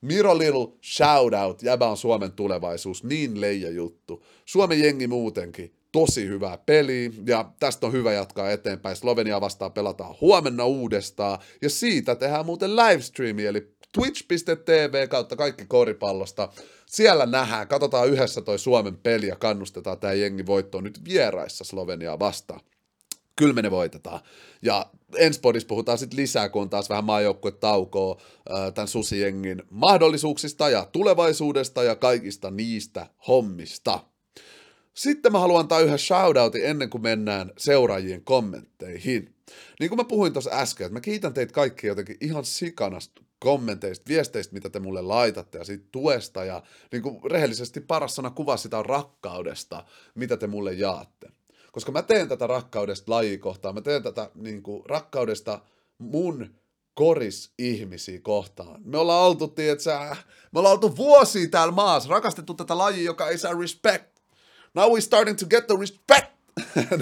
Miro Little, shoutout. Jäbä on Suomen tulevaisuus. Niin leija juttu. Suomen jengi muutenkin. Tosi hyvää peliä, ja tästä on hyvä jatkaa eteenpäin. Slovenia vastaan pelataan huomenna uudestaan, ja siitä tehdään muuten livestreami, eli twitch piste tv kautta kaikki koripallosta. Siellä nähdään, katsotaan yhdessä toi Suomen peli, ja kannustetaan tää jengi voittoon nyt vieraissa Sloveniaa vastaan. Kyllä me ne voitetaan. Ja ensi podissa puhutaan sitten lisää, kun on taas vähän maajoukkuetaukoa tämän Susi-jengin mahdollisuuksista ja tulevaisuudesta ja kaikista niistä hommista. Sitten mä haluan antaa yhden shoutoutin ennen kuin mennään seuraajien kommentteihin. Niin kuin mä puhuin tuossa äsken, että mä kiitän teitä kaikkia jotenkin ihan sikana kommenteista, viesteistä, mitä te mulle laitatte ja siitä tuesta ja niin kuin rehellisesti paras sana kuvaa sitä on rakkaudesta, mitä te mulle jaatte. Koska mä teen tätä rakkaudesta lajikohtaan, mä teen tätä niin kuin rakkaudesta mun korisihmisiä kohtaan. Me ollaan oltu, tietsä, me ollaan oltu vuosia täällä maassa, rakastettu tätä lajia, joka ei saa respect. Now we're starting to get the respect!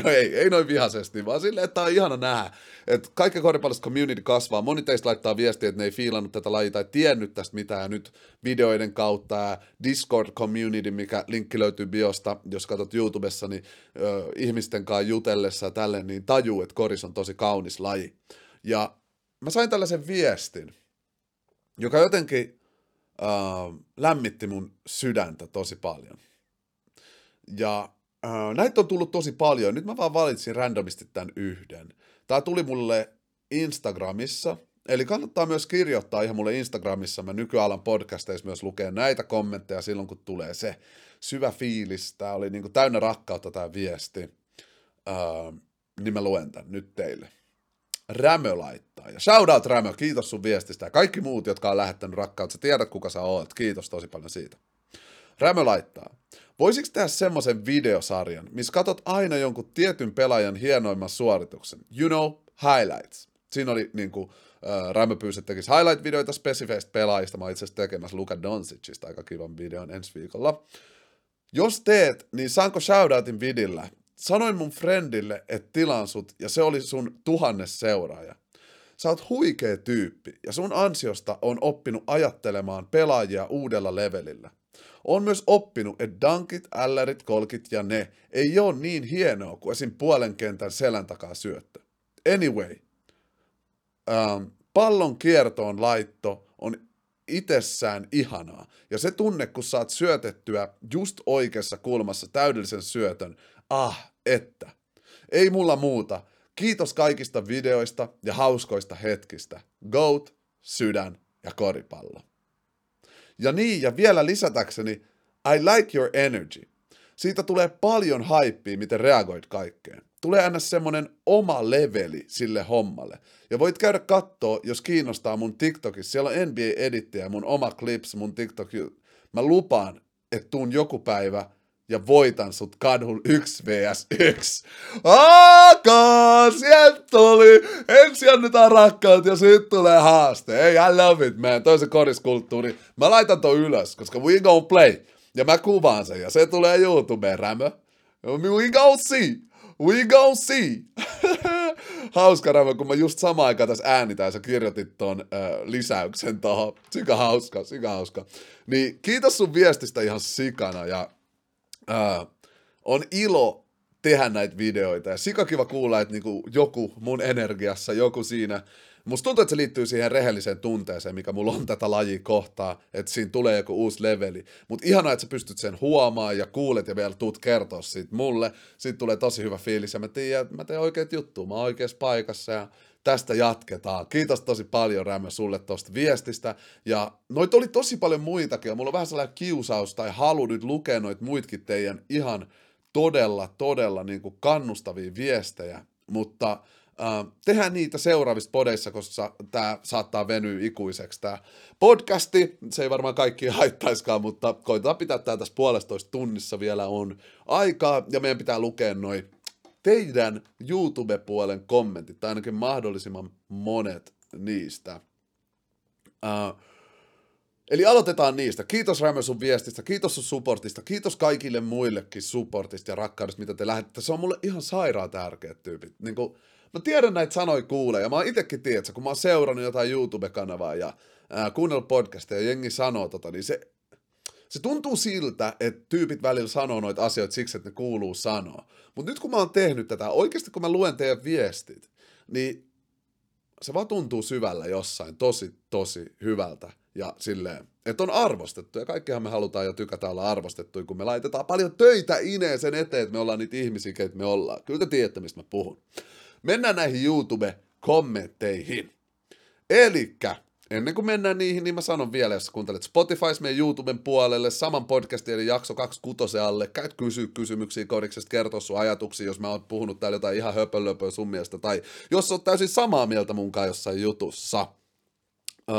No ei, ei noin vihaisesti, vaan silleen, että on ihana nähdä, että kaikki koripallosta community kasvaa. Moni teistä laittaa viestiä, että ne ei fiilannut tätä lajia tai tiennyt tästä mitään nyt videoiden kautta. Ja Discord-community, mikä linkki löytyy biosta, jos katsot YouTubessa, niin ö, ihmisten kanssa jutellessa ja tälleen, niin tajuu, että koris on tosi kaunis laji. Ja mä sain tällaisen viestin, joka jotenkin ö, lämmitti mun sydäntä tosi paljon. Ja äh, näitä on tullut tosi paljon. Nyt mä vaan valitsin randomisti tämän yhden. Tää tuli mulle Instagramissa. Eli kannattaa myös kirjoittaa ihan mulle Instagramissa. Mä nykyalan podcasteissa myös lukee näitä kommentteja silloin, kun tulee se syvä fiilis. Tää oli niinku täynnä rakkautta tää viesti. Äh, niin mä luen tän nyt teille. Rämö laittaa. Ja shoutout Rämö, kiitos sun viestistä. Ja kaikki muut, jotka on lähettänyt rakkautta. Sä tiedät, kuka sä oot. Kiitos tosi paljon siitä. Rämö laittaa. Voisiko tehdä semmoisen videosarjan, missä katot aina jonkun tietyn pelaajan hienoimman suorituksen? You know, highlights. Siinä oli niin kuin äh, Rämö pyysi, että tekisi highlight-videoita spesifeistä pelaajista. Mä oon itse asiassa tekemässä Luka Doncicista aika kivan videon ensi viikolla. Jos teet, niin saanko shoutoutin vidillä? Sanoin mun friendille, että tilaan sut, ja se oli sun tuhannes seuraaja. Sä oot huikea tyyppi, ja sun ansiosta on oppinut ajattelemaan pelaajia uudella levelillä. On myös oppinut, että dunkit, ällärit, kolkit ja ne ei ole niin hienoa kuin esim. Puolen kentän selän takaa syöttö. Anyway, ähm, pallon kiertoon laitto on itsessään ihanaa ja se tunne, kun saat syötettyä just oikeassa kulmassa täydellisen syötön, ah, että. Ei mulla muuta. Kiitos kaikista videoista ja hauskoista hetkistä. Goat, sydän ja koripallo. Ja niin, ja vielä lisätäkseni, I like your energy. Siitä tulee paljon haippia, miten reagoit kaikkeen. Tulee aina semmonen oma leveli sille hommalle. Ja voit käydä kattoo, jos kiinnostaa mun TikTokissa. Siellä on N B A-edittäjä, mun oma clips, mun TikTok. Mä lupaan, että tuun joku päivä ja voitan sut kadun yksi vastaan yksi. Aakaa, sieltä tuli. Ensin annetaan rakkautta ja sit tulee haaste. Hey, I love it, man. Toi se koriskulttuuri. Mä laitan ton ylös, koska we gon' play. Ja mä kuvaan sen ja se tulee YouTubeen, Rämö. We gon' see. We gon' see. Hauska, Rämö, kun mä just samaan aikaan tässä äänitään, sä kirjoitit ton äh, lisäyksen tohon. Sika hauska, sika hauska. Niin kiitos sun viestistä ihan sikana ja Uh, on ilo tehdä näitä videoita. Ja sikakiva kuulla, että niinku joku mun energiassa, joku siinä. Musta tuntuu, että se liittyy siihen rehelliseen tunteeseen, mikä mulla on tätä lajia kohtaa, että siinä tulee joku uusi leveli. Mutta ihanaa, että sä pystyt sen huomaamaan ja kuulet ja vielä tuut kertoa siitä mulle. Siitä tulee tosi hyvä fiilis ja mä tiedän, että mä teen oikeat juttuja, mä oon oikeassa paikassa ja tästä jatketaan. Kiitos tosi paljon, Rämö, sulle tosta viestistä. Ja noita oli tosi paljon muitakin ja mulla on vähän sellainen kiusaus tai halu nyt lukea noita muitkin teidän ihan todella, todella niin kuin kannustavia viestejä, mutta Uh, tehdään niitä seuraavissa podeissa, koska tämä saattaa venyä ikuiseksi tämä podcasti. Se ei varmaan kaikki haittaiskaan, mutta koitetaan pitää tämä tässä puolestoista tunnissa vielä on aikaa, ja meidän pitää lukea noi teidän YouTube-puolen kommentit, tai ainakin mahdollisimman monet niistä. Uh, Eli aloitetaan niistä. Kiitos Rämö sun viestistä, kiitos sun supportista, kiitos kaikille muillekin supportista ja rakkaudesta, mitä te lähetätte. Se on mulle ihan sairaan tärkeät tyypit. Niin kun, mä tiedän näitä sanoja kuulee ja mä oon itekin tiedätkö, kun mä oon seurannut jotain YouTube-kanavaa ja ää, kuunnellut podcasteja ja jengi sanoo tota, niin se, se tuntuu siltä, että tyypit välillä sanoo noita asioita siksi, että ne kuuluu sanoa. Mutta nyt kun mä oon tehnyt tätä, oikeasti kun mä luen teidän viestit, niin se vaan tuntuu syvällä jossain tosi, tosi hyvältä. Ja silleen, että on arvostettu, ja kaikkihan me halutaan jo tykätä olla arvostettuja, kun me laitetaan paljon töitä ineen sen eteen, että me ollaan niitä ihmisiä, keitä me ollaan. Kyllä te tiedätte, mistä mä puhun. Mennään näihin YouTube-kommentteihin. Elikkä, ennen kuin mennään niihin, niin mä sanon vielä, jos kuuntelet Spotifys meidän YouTuben puolelle, saman podcastin eli jakso kaksikymmentäkuusi alle, käyt kysyä kysymyksiä kodiksesta, kertoa sun ajatuksia, jos mä oon puhunut täällä jotain ihan höpölöpöä sun mielestä, tai jos oot täysin samaa mieltä munkaan jossain jutussa. Öö...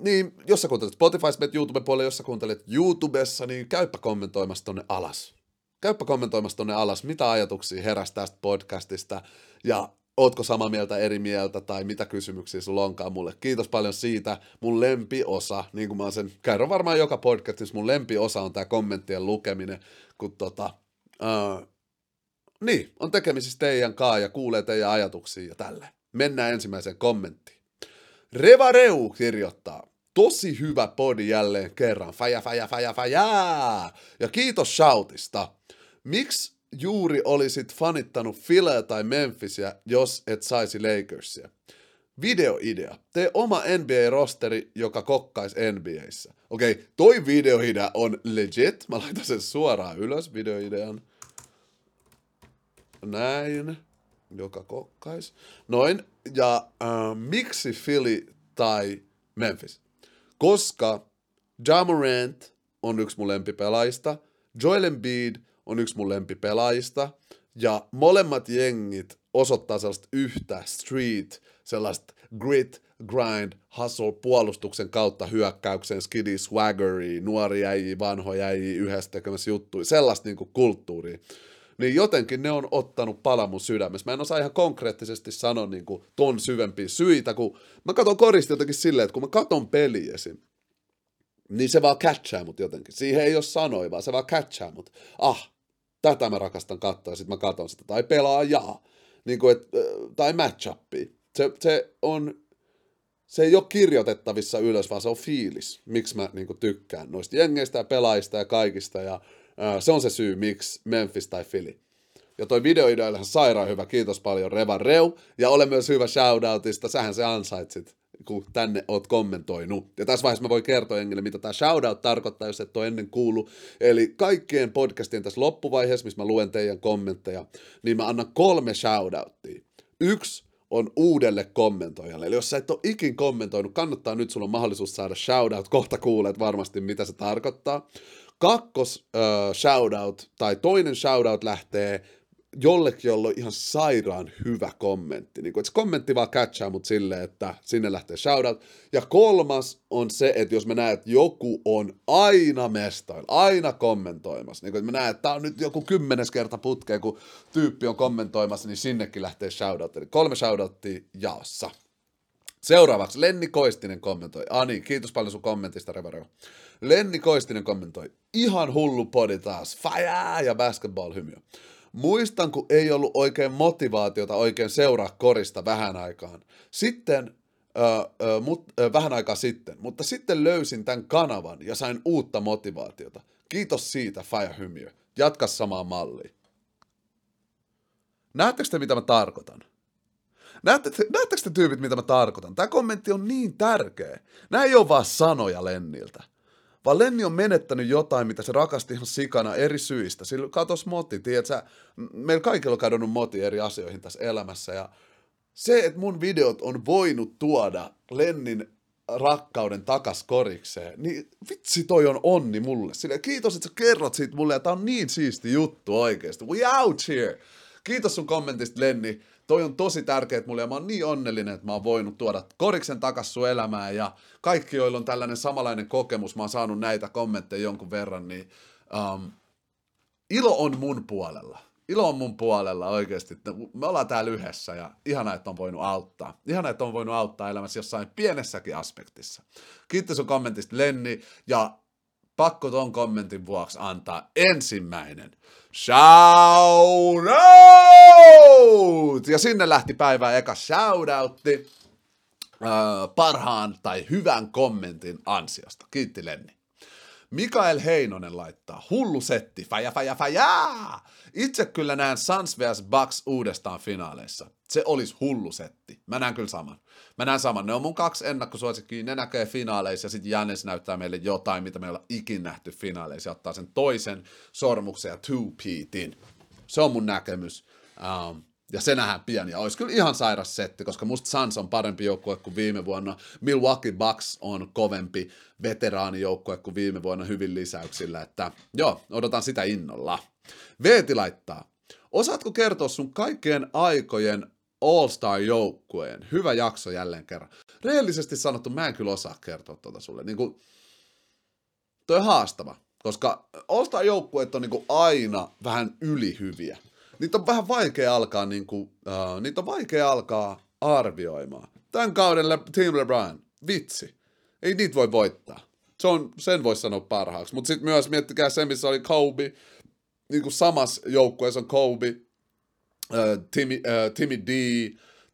Niin, jos sä kuuntelet Spotifys, menet YouTube-puolelle, jos sä kuuntelet YouTubessa, niin käypä kommentoimassa tonne alas. Käypä kommentoimassa tonne alas, mitä ajatuksia heräsi tästä podcastista, ja ootko samaa mieltä, eri mieltä, tai mitä kysymyksiä sulla onkaan mulle. Kiitos paljon siitä, mun lempiosa, niin kuin mä oon sen, käydän varmaan joka podcastissa, mun lempiosa on tää kommenttien lukeminen, kun tota, uh, niin, on tekemisissä teidän kaa, ja kuulee teidän ajatuksia, ja tälleen. Mennään ensimmäiseen kommenttiin. Revareu kirjoittaa, tosi hyvä podi jälleen kerran, faja, faja, faja, faja, ja kiitos shoutista. Miksi juuri olisit fanittanut Philaa tai Memphisiä, jos et saisi Lakersia? Videoidea, tee oma N B A-rosteri, joka kokkaisi N B A:ssä. Okei, okay, toi videoidea on legit, mä laitan sen suoraan ylös videoidean. Näin. Joka kokkais. Noin. Ja äh, miksi Philly tai Memphis? Koska Ja Morant on yksi mun lempipelaajista, Joel Embiid on yksi mun lempipelaajista, ja molemmat jengit osoittaa sellaista yhtä street, sellaista grit, grind, hustle, puolustuksen kautta hyökkäyksen, skidi, swaggeria, nuoria äijä, vanhoja äijä, yhdessä tekemässä juttuja, sellaista niinku kulttuuria. Niin jotenkin ne on ottanut palan mun sydämessä. Mä en osaa ihan konkreettisesti sanoa niin kuin ton syvempiä syitä, kun mä katon korista jotenkin silleen, että kun mä katon peliä esim, niin se vaan catchaa mut jotenkin. Siihen ei ole sanoi, vaan se vaan catchaa mut. Ah, tätä mä rakastan katsoa, sit mä katon sitä. Tai pelaajaa, niin kuin et, tai match-uppia. Se, se on, se ei ole kirjoitettavissa ylös, vaan se on fiilis, miksi mä niin kuin tykkään noista jengeistä ja pelaajista ja kaikista ja se on se syy, miksi Memphis tai Philly. Ja toi videoidea on ihan sairaan hyvä. Kiitos paljon, Reva Reu. Ja ole myös hyvä shoutoutista. Sähän se ansaitsit, kun tänne oot kommentoinut. Ja tässä vaiheessa mä voin kertoa jengille, mitä tää shoutout tarkoittaa, jos et ole ennen kuullut. Eli kaikkien podcastien tässä loppuvaiheessa, missä mä luen teidän kommentteja, niin mä annan kolme shoutouttia. Yksi on uudelle kommentoijalle. Eli jos sä et ole ikin kommentoinut, kannattaa nyt, sulla on mahdollisuus saada shoutout. Kohta kuulet varmasti, mitä se tarkoittaa. Kakkos uh, shoutout, tai toinen shoutout lähtee jollekin, jolla on ihan sairaan hyvä kommentti. Niin kun, se kommentti vaan catchaa mut silleen, että sinne lähtee shoutout. Ja kolmas on se, että jos mä näen, että joku on aina mestoilla, aina kommentoimassa. Niin kun, mä näen, että tää on nyt joku kymmenes kerta putkeen, kun tyyppi on kommentoimassa, niin sinnekin lähtee shoutout. Eli kolme shoutouttia jaossa. Seuraavaksi Lenni Koistinen kommentoi. Ah niin, kiitos paljon sun kommentista, Revareo. Lenni Koistinen kommentoi. Ihan hullu podi taas. Fire ja basketball-hymiö. Muistan, kun ei ollut oikein motivaatiota oikein seuraa korista vähän aikaan. Sitten, äh, äh, mut, äh, vähän aikaa sitten, mutta sitten löysin tämän kanavan ja sain uutta motivaatiota. Kiitos siitä, Fire-hymiö. Jatka samaan malliin. Näettekö te, mitä mä tarkoitan? Näettekö te tyypit, mitä mä tarkoitan? Tämä kommentti on niin tärkeä. Nämä ei ole vaan sanoja Lenniltä. Vaan Lenni on menettänyt jotain, mitä se rakasti ihan sikana eri syistä. Sillä katos moti, tiedätkö? Meillä kaikilla on kadonnut moti eri asioihin tässä elämässä. Ja se, että mun videot on voinut tuoda Lennin rakkauden takas korikseen, niin vitsi toi on onni mulle. Sille kiitos, että sä kerrot siitä mulle, ja tää on niin siisti juttu oikeesti. We out here! Kiitos sun kommentista, Lenni. Toi on tosi tärkeet mulle, ja mä oon niin onnellinen, että mä oon voinut tuoda koriksen takas sun elämään, ja kaikki, joilla on tällainen samanlainen kokemus, mä oon saanut näitä kommentteja jonkun verran, niin um, ilo on mun puolella. Ilo on mun puolella oikeesti. Me ollaan täällä yhdessä, ja ihanaa, että on voinut auttaa. Ihanaa, että on voinut auttaa elämässä jossain pienessäkin aspektissa. Kiitos sun kommentista, Lenni, ja pakko ton kommentin vuoksi antaa ensimmäinen shoutout! Ja sinne lähti päivän eka shoutoutti äh, parhaan tai hyvän kommentin ansiosta. Kiitti, Lenni. Mikael Heinonen laittaa, hullu setti, faja, faja, faja! Itse kyllä näen Suns versus Bucks uudestaan finaaleissa. Se olisi hullu setti. Mä näen kyllä saman. Mä näen saman. Ne on mun kaksi ennakkosuosikkiä, ne näkee finaaleissa ja sit Giannis näyttää meille jotain, mitä me ei olla ikin nähty finaaleissa. Ottaa sen toisen sormuksen ja two-peatin. Se on mun näkemys. Um, ja se nähdään pian. Ja olisi kyllä ihan sairas setti, koska musta Suns on parempi joukkue kuin viime vuonna. Milwaukee Bucks on kovempi veteraanijoukkue kuin viime vuonna hyvin lisäyksillä. Että joo, odotan sitä innolla. Veeti laittaa. Osaatko kertoa sun kaikkien aikojen All-Star-joukkueen? Hyvä jakso jälleen kerran. Rehellisesti sanottu, mä en kyllä osaa kertoa tuota sulle. Niin kuin, toi on haastava, koska All-Star-joukkueet on niin kuin aina vähän ylihyviä. Niitä on vähän vaikea alkaa, niin kuin, uh, niitä on vaikea alkaa arvioimaan. Tän kauden Le- Team LeBron, vitsi. Ei niitä voi voittaa. Se on, sen voisi sanoa parhaaksi. Mutta sitten myös miettikää se, missä oli Kobe. Niin kuin samassa joukkueessa on Kobe, Timmy, Timmy D,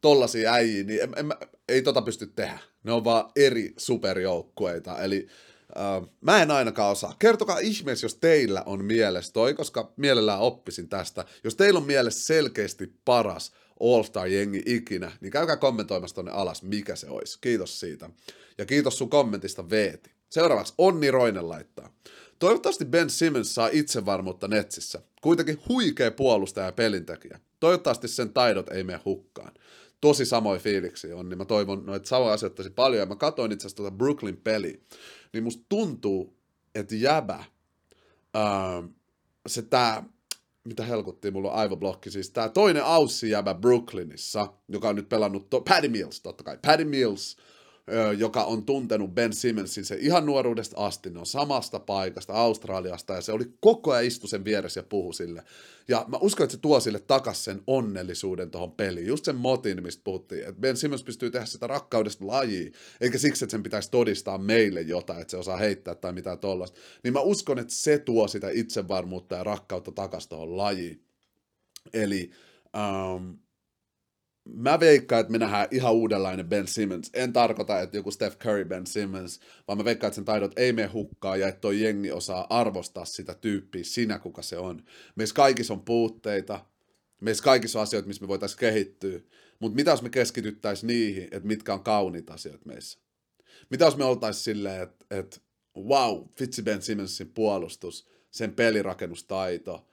tollaisia äijiä, niin en, en, ei tota pysty tehdä. Ne on vaan eri superjoukkueita, eli äh, mä en ainakaan osaa. Kertokaa ihmeessä, jos teillä on mielessä toi, koska mielellään oppisin tästä. Jos teillä on mielessä selkeästi paras All-Star-jengi ikinä, niin käykää kommentoimassa tonne alas, mikä se olisi. Kiitos siitä. Ja kiitos sun kommentista, Veeti. Seuraavaksi Onni Roinen laittaa. Toivottavasti Ben Simmons saa itsevarmuutta Netsissä. Kuitenkin huikea puolustaja ja pelintekijä. Toivottavasti sen taidot ei mene hukkaan. Tosi samoja fiiliksiä on, niin mä toivon noita samoja asioita paljon. Ja mä katsoin itse asiassa tuota Brooklyn peliä, niin musta tuntuu, että jäbä, ää, se tää, mitä helkuttiin, mulla on aivoblokki, siis tää toinen aussi jäbä Brooklynissa, joka on nyt pelannut, to- Patty Mills totta kai, Patty Mills, joka on tuntenut Ben Simmonsin se ihan nuoruudesta asti, ne on samasta paikasta, Australiasta, ja se oli koko ajan istu sen vieressä ja puhu sille. Ja mä uskon, että se tuo sille takas sen onnellisuuden tohon peliin, just sen motin, mistä puhuttiin, että Ben Simmons pystyy tehdä sitä rakkaudesta lajiin, eikä siksi, että sen pitäisi todistaa meille jotain, että se osaa heittää tai mitään tollaista. Niin mä uskon, että se tuo sitä itsevarmuutta ja rakkautta takas tohon lajiin. Eli Um, mä veikkaan, että me nähdään ihan uudenlainen Ben Simmons. En tarkoita, että joku Steph Curry Ben Simmons, vaan mä veikkaan, että sen taidot ei mene hukkaan ja että toi jengi osaa arvostaa sitä tyyppiä sinä, kuka se on. Meissä kaikissa on puutteita, meissä kaikissa on asioita, missä me voitaisiin kehittyä, mutta mitä jos me keskityttäisiin niihin, että mitkä on kauniita asioita meissä? Mitä jos me oltaisiin silleen, että, että wow, vitsi Ben Simmonsin puolustus, sen pelirakennustaito,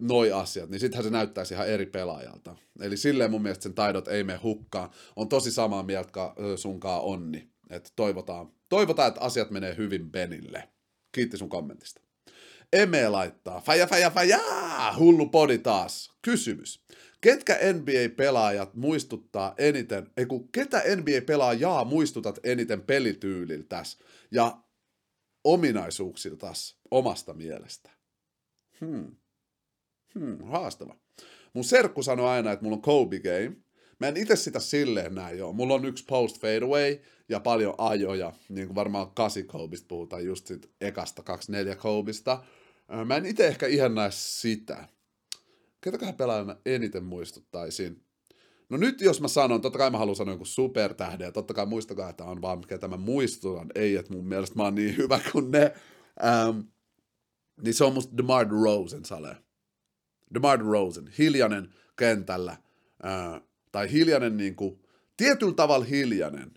noi asiat, niin sittenhän se näyttäisi ihan eri pelaajalta. Eli silleen mun mielestä sen taidot ei mene hukkaan. On tosi samaa mieltä sunkaan Onni. Että toivotaan, toivotaan, että asiat menee hyvin Benille. Kiitti sun kommentista. Eme laittaa, faja, faja, faja, hullu podi taas. Kysymys. Ketkä N B A-pelaajat muistuttaa eniten, ei kun ketä N B A-pelaajaa muistutat eniten pelityyliltäs ja ominaisuuksiltas omasta mielestä? Hmm. Hmm, haastava. Mun serkku sanoi aina, että mulla on Kobe game. Mä en itse sitä silleen näin joo. Mulla on yksi post fadeaway ja paljon ajoja. Niin kuin varmaan kasi Kobesta puhutaan just sit ekasta kaksikymmentäneljä Kobesta. Mä en itse ehkä ihan näe sitä. Ketäköhän pelaajana eniten muistuttaisin? No nyt jos mä sanon, totta kai mä haluan sanoa joku supertähden. Totta kai muistakaa, että on vaan ketä mä muistutan. Ei, että mun mielestä mä oon niin hyvä kuin ne. Ähm, niin se on musta DeMar DeRozan salee. DeMar DeRozan, hiljainen, kentällä, ää, tai hiljainen, niin kuin, tietyllä tavalla hiljainen,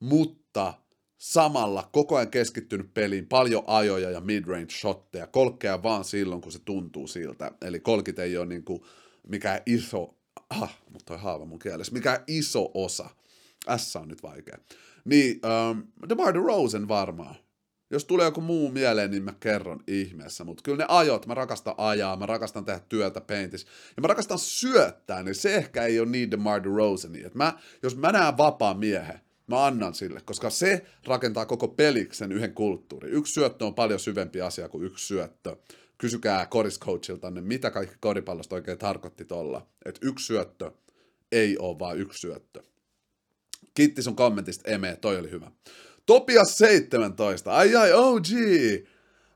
mutta samalla koko ajan keskittynyt peliin, paljon ajoja ja midrange shotteja, kolkkeja vaan silloin, kun se tuntuu siltä. Eli kolkit ei ole niin kuin, mikään iso, ah, mutta toi haava mun kielessä, mikään iso osa. S on nyt vaikea. Niin, ähm, DeMar DeRozan varmaan. Jos tulee joku muu mieleen, niin mä kerron ihmeessä, mutta kyllä ne ajot, mä rakastan ajaa, mä rakastan tehdä työtä paintissä, ja mä rakastan syöttää, niin se ehkä ei ole niin DeMar DeRozania. Et mä, jos mä näen vapaa miehen, mä annan sille, koska se rakentaa koko peliksen yhden kulttuurin. Yksi syöttö on paljon syvempi asia kuin yksi syöttö. Kysykää koriscoachiltanne, mitä kaikki koripallosta oikein tarkoitti tolla, että yksi syöttö ei ole vaan yksi syöttö. Kiitti sun kommentista, Eme, toi oli hyvä. Topias seitsemäntoista, ai ai, O G,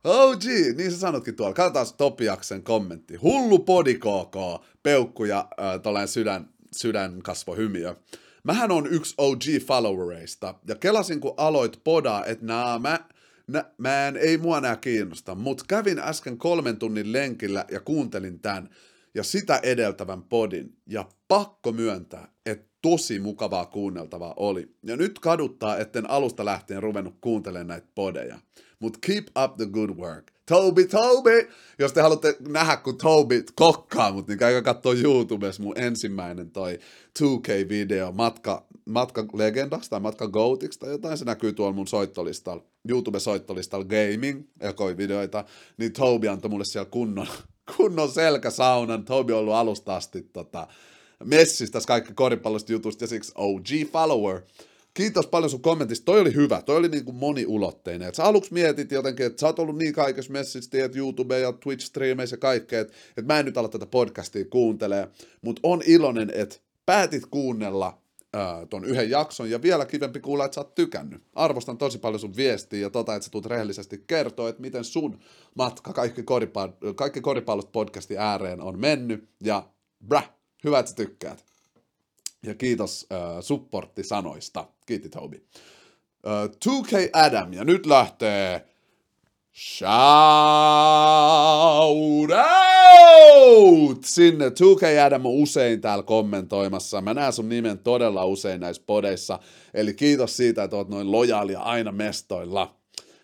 O G, niin sä sanotkin tuolla. Katsotaan Topiaksen kommentti. Hullu podi K K, peukku ja äh, tollainen sydän, sydänkasvohymiö. Mähän on yksi O G-followereista, ja kelasin kun aloit podaa, että nää, mä, nä, mä en, ei mua nää kiinnosta, mut kävin äsken kolmen tunnin lenkillä ja kuuntelin tän ja sitä edeltävän podin, ja pakko myöntää, että tosi mukavaa kuunneltavaa oli. Ja nyt kaduttaa, etten alusta lähtien ruvennut kuuntelemaan näitä podeja. Mut keep up the good work. Toby, Toby! Jos te haluatte nähdä, kun Toby kokkaa mut, niin käykää kattoo YouTubessa mun ensimmäinen toi two K-video matka, matka legendaksi tai matka goatiksi tai jotain. Se näkyy tuolla mun soittolistalla, YouTube-soittolistalla gaming, ekoi videoita. Niin Toby antoi mulle siellä kunnon, kunnon selkäsaunan. Toby on ollut alusta asti tota... messissä tässä kaikki koripallosta jutusta ja siksi O G-follower. Kiitos paljon sun kommentista, toi oli hyvä, toi oli niin kuin moniulotteinen. Et sä aluksi mietit jotenkin, että sä oot ollut niin kaikessa messissä, että YouTube ja Twitch-streameissä ja kaikkea, että et mä en nyt ala tätä podcastia kuuntelee, mutta on iloinen, että päätit kuunnella ää, ton yhden jakson ja vielä kivempi kuulla, että sä oot tykännyt. Arvostan tosi paljon sun viestiä ja tota, että sä tulet rehellisesti kertoa, että miten sun matka kaikki, koripall- kaikki koripallot podcastin ääreen on mennyt ja brä. Hyvä, että sä tykkäät. Ja kiitos äh, supporttisanoista. Kiitti, Tobi. Äh, two K Adam, ja nyt lähtee... Shout out! Sinne two K Adam on usein täällä kommentoimassa. Mä näen sun nimen todella usein näissä podeissa. Eli kiitos siitä, että oot noin lojaalia aina mestoilla.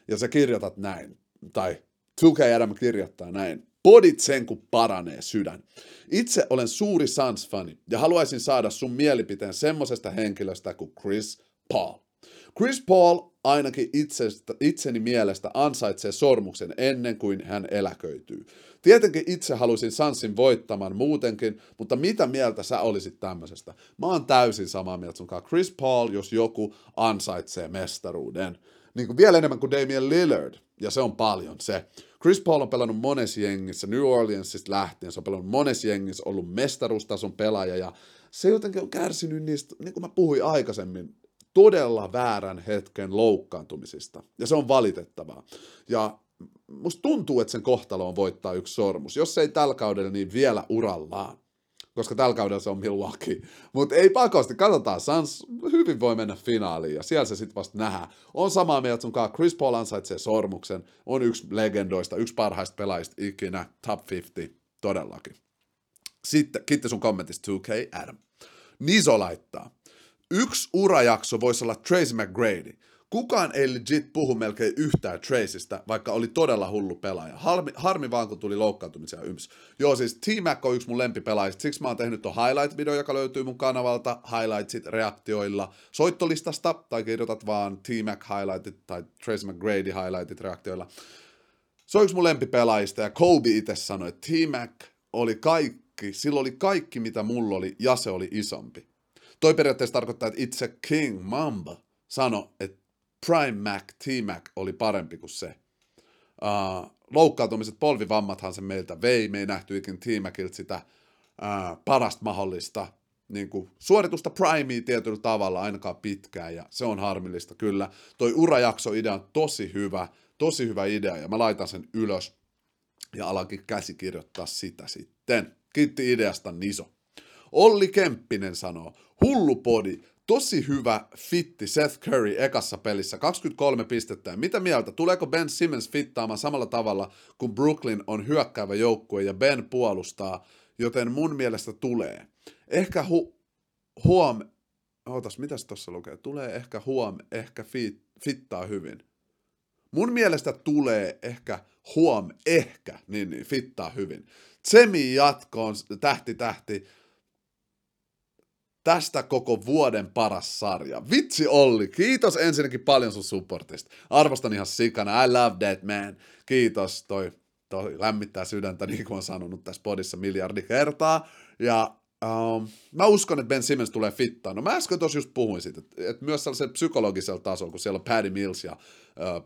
Ja sä kirjoitat näin. Tai two K Adam kirjoittaa näin. Podit sen, kun paranee sydän. Itse olen suuri Suns-fani ja haluaisin saada sun mielipiteen semmosesta henkilöstä kuin Chris Paul. Chris Paul ainakin itsestä, itseni mielestä ansaitsee sormuksen ennen kuin hän eläköityy. Tietenkin itse halusin Sunsin voittamaan muutenkin, mutta mitä mieltä sä olisit tämmöisestä? Mä oon täysin samaa mieltä sunkaan. Chris Paul, jos joku, ansaitsee mestaruuden. Niin kuin vielä enemmän kuin Damian Lillard, ja se on paljon se. Chris Paul on pelannut monessa jengissä, New Orleansista lähtien, se on pelannut monessa jengissä, ollut mestaruustason pelaaja, ja se jotenkin on kärsinyt niistä, niin kuin mä puhuin aikaisemmin, todella väärän hetken loukkaantumisista, ja se on valitettavaa. Ja musta tuntuu, että sen kohtalo on voittaa yksi sormus, jos ei tällä kaudella, niin vielä urallaan, koska tällä kaudella se on Milwaukee. Mutta ei pakosti, katsotaan, Suns hyvin voi mennä finaaliin, ja siellä se sitten vasta nähdään. On samaa mieltä sunkaan, Chris Paul ansaitsee sormuksen, on yksi legendoista, yksi parhaista pelaajista ikinä, top viisikymmentä, todellakin. Sitten, kiitti sun kommentista two K Adam. Niso laittaa. Yksi urajakso voisi olla Tracy McGrady. Kukaan ei legit puhu melkein yhtään Tracystä, vaikka oli todella hullu pelaaja. Harmi, harmi vaan, kun tuli loukkaantumisia ympäri. Joo, siis T-Mac on yksi mun lempipelaajista, siksi mä oon tehnyt ton highlight-video, joka löytyy mun kanavalta, highlightsit reaktioilla soittolistasta, tai kirjoitat vaan T-Mac highlightit tai Tracy McGrady highlightit reaktioilla. Se on yksi mun lempipelaajista, ja Kobe itse sanoi, että T-Mac oli kaikki, sillä oli kaikki, mitä mulla oli, ja se oli isompi. Toi periaatteessa tarkoittaa, että itse King Mamba sanoi, että Prime Mac, T-Mac oli parempi kuin se. Uh, loukkaantumiset, polvivammathan se meiltä vei. Me ei nähty ikin T-Macilta sitä uh, parasta mahdollista niin kuin, suoritusta primea tietyllä tavalla, ainakaan pitkään, ja se on harmillista kyllä. Toi urajakso-idea on tosi hyvä, tosi hyvä idea, ja mä laitan sen ylös ja alankin käsikirjoittaa sitä sitten. Kiitti ideasta, Niso. Olli Kemppinen sanoo, hullupodi. Tosi hyvä fitti Seth Curry ekassa pelissä, kaksikymmentäkolme pistettä. Mitä mieltä, tuleeko Ben Simmons fittaamaan samalla tavalla, kun Brooklyn on hyökkäävä joukkue ja Ben puolustaa joten mun mielestä tulee. Ehkä hu- huom... Ootas, mitäs tossa lukee? Tulee ehkä huom, ehkä fi- fittaa hyvin. Mun mielestä tulee ehkä huom, ehkä, niin, niin fittaa hyvin. Tsemi jatkoon tähti tähti. Tästä koko vuoden paras sarja. Vitsi Olli, kiitos ensinnäkin paljon sun supportista. Arvostan ihan sikana, I love that man. Kiitos, toi, toi lämmittää sydäntä, niin kuin on sanonut tässä podissa miljardi kertaa. Ja um, mä uskon, että Ben Simmons tulee fittaan. No mä äsken tossa just puhuin siitä, että, että myös sellaisella psykologisella tasolla, kun siellä on Patty Mills ja uh,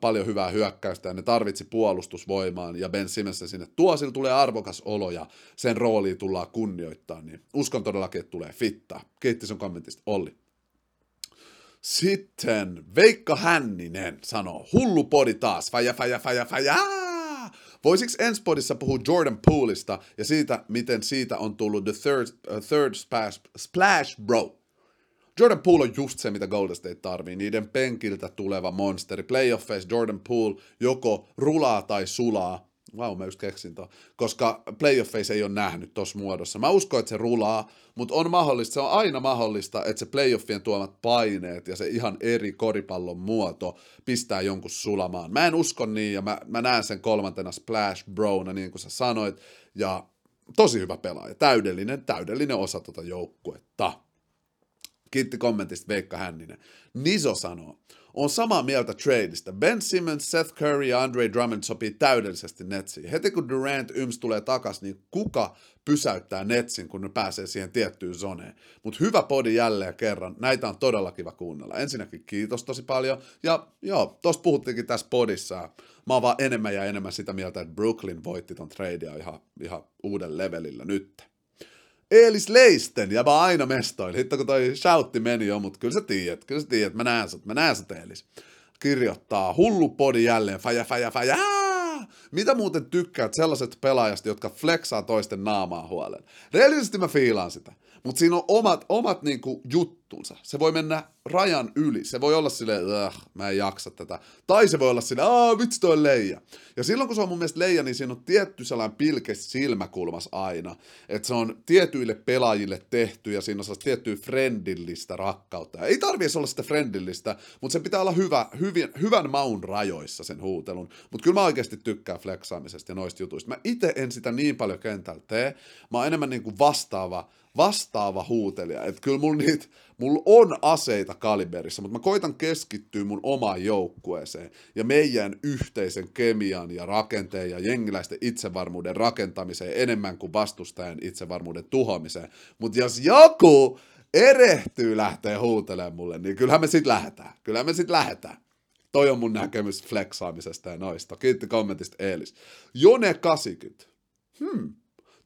paljon hyvää hyökkäystä, ja ne tarvitsi puolustusvoimaan, ja Ben Simmons sinne tuo, sillä tulee arvokas olo, ja sen rooliin tullaan kunnioittaa, niin uskon todellakin, että tulee fittaa. Kiitti sun kommentista, Olli. Sitten Veikka Hänninen sanoo, hullu podi taas, faja, faja, faja, faja. Voisiko ensi podissa puhua Jordan Poolista ja siitä, miten siitä on tullut The Third, uh, third splash, splash Bro? Jordan Poole on just se, mitä Golden State tarvii. Niiden penkiltä tuleva monsteri. Playoffeissa Jordan Poole joko rulaa tai sulaa. Vau, wow, mä just keksin tuon. Koska playoffeissa ei ole nähnyt tuossa muodossa. Mä uskon, että se rulaa, mutta on mahdollista, se on aina mahdollista, että se playoffien tuomat paineet ja se ihan eri koripallon muoto pistää jonkun sulamaan. Mä en usko niin, ja mä, mä näen sen kolmantena Splash Brona, niin kuin sä sanoit, ja tosi hyvä pelaaja, täydellinen, täydellinen osa tuota joukkuetta. Kiitti kommentista Veikka Hänninen. Niso sanoo, on samaa mieltä tradeista. Ben Simmons, Seth Curry ja Andre Drummond sopii täydellisesti Netsiin. Heti kun Durant yms tulee takas, niin kuka pysäyttää Netsin, kun ne pääsee siihen tiettyyn zoneen? Mutta hyvä podi jälleen kerran. Näitä on todella kiva kuunnella. Ensinnäkin kiitos tosi paljon. Ja joo, tuossa puhuttiinkin tässä podissa. Mä oon vaan enemmän ja enemmän sitä mieltä, että Brooklyn voitti ton tradea ihan, ihan uuden levelillä nyt. Eelis Leisten, ja mä aina mestoin. Hitto kun toi shoutti meni jo, mutta kyllä sä tiedät, kyllä sä tiedät, mä näen sut, mä näen sut Eelis. Kirjoittaa hullu podi jälleen, faja, faja, faja. Mitä muuten tykkäät sellaiset pelaajasta, jotka flexaa toisten naamaa huolen? Reellisesti mä fiilaan sitä, mutta siinä on omat, omat niinku juttunsa. Se voi mennä rajan yli, se voi olla silleen, mä en jaksa tätä. Tai se voi olla silleen, aah vitsi toi leija. Ja silloin kun se on mun mielestä leija, niin siinä on tietty sellainen pilke silmäkulmas aina. Että se on tietyille pelaajille tehty ja siinä on sellaista tiettyä friendillistä rakkautta. Ja ei tarvitse olla sitä friendillistä, mutta se pitää olla hyvä, hyvin, hyvän maun rajoissa sen huutelun. Mutta kyllä mä oikeasti tykkään flexaamisesta ja noista jutuista. Mä itse en sitä niin paljon kentällä tee. Mä oon enemmän niin kuin vastaava, vastaava huutelija. Että kyllä mulla niitä... Mulla on aseita kaliberissa, mutta mä koitan keskittyä mun omaan joukkueeseen ja meidän yhteisen kemian ja rakenteen ja jengiläisten itsevarmuuden rakentamiseen enemmän kuin vastustajan itsevarmuuden tuhoamiseen. Mutta jos joku erehtyy lähtee huutelemaan mulle, niin kyllähän me sit lähdetään. Kyllähän me sit lähdetään. Toi on mun näkemys flexaamisesta ja noista. Kiitti kommentista Eelis. Jone kahdeksankymmentä. Hmm.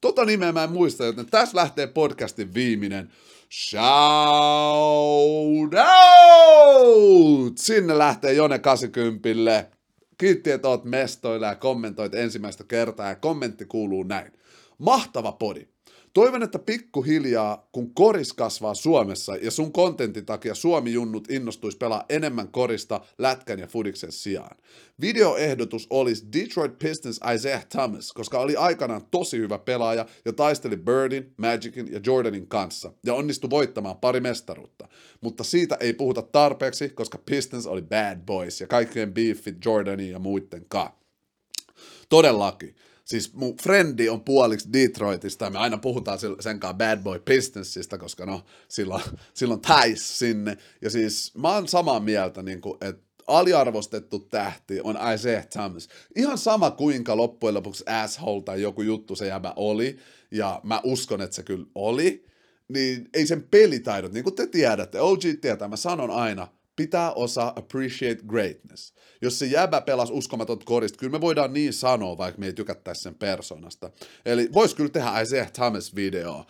Tota nimeä mä en muista, joten tässä lähtee podcastin viimeinen shout out! Sinne lähtee Jone kahdeksankymmentä. Kiitti, että oot mestoilla ja kommentoit ensimmäistä kertaa ja kommentti kuuluu näin. Mahtava podi. Toivon, että pikkuhiljaa, kun koris kasvaa Suomessa ja sun kontentin takia Suomi-junnut innostuisi pelaa enemmän korista lätkän ja fudiksen sijaan. Videoehdotus olisi Detroit Pistons Isaiah Thomas, koska oli aikanaan tosi hyvä pelaaja ja taisteli Birdin, Magicin ja Jordanin kanssa ja onnistui voittamaan pari mestaruutta. Mutta siitä ei puhuta tarpeeksi, koska Pistons oli bad boys ja kaikkien beefit Jordanin ja muitten kanssa. Todellakin. Siis mun frendi on puoliksi Detroitista ja me aina puhutaan senkaan Bad Boy Pistonsista, koska no, silloin, silloin täis sinne. Ja siis mä oon samaa mieltä, niin kuin, että aliarvostettu tähti on Isaiah Thomas. Ihan sama kuinka loppujen lopuksi asshole tai joku juttu se jäbä oli, ja mä uskon, että se kyllä oli, niin ei sen pelitaidot, niin kuin te tiedätte, O G tietää, mä sanon aina, pitää osaa appreciate greatness. Jos se jäbä pelasi uskomaton korista, kyllä me voidaan niin sanoa, vaikka me ei tykättäisi sen persoonasta. Eli vois kyllä tehdä Isaiah Thomas-video, uh,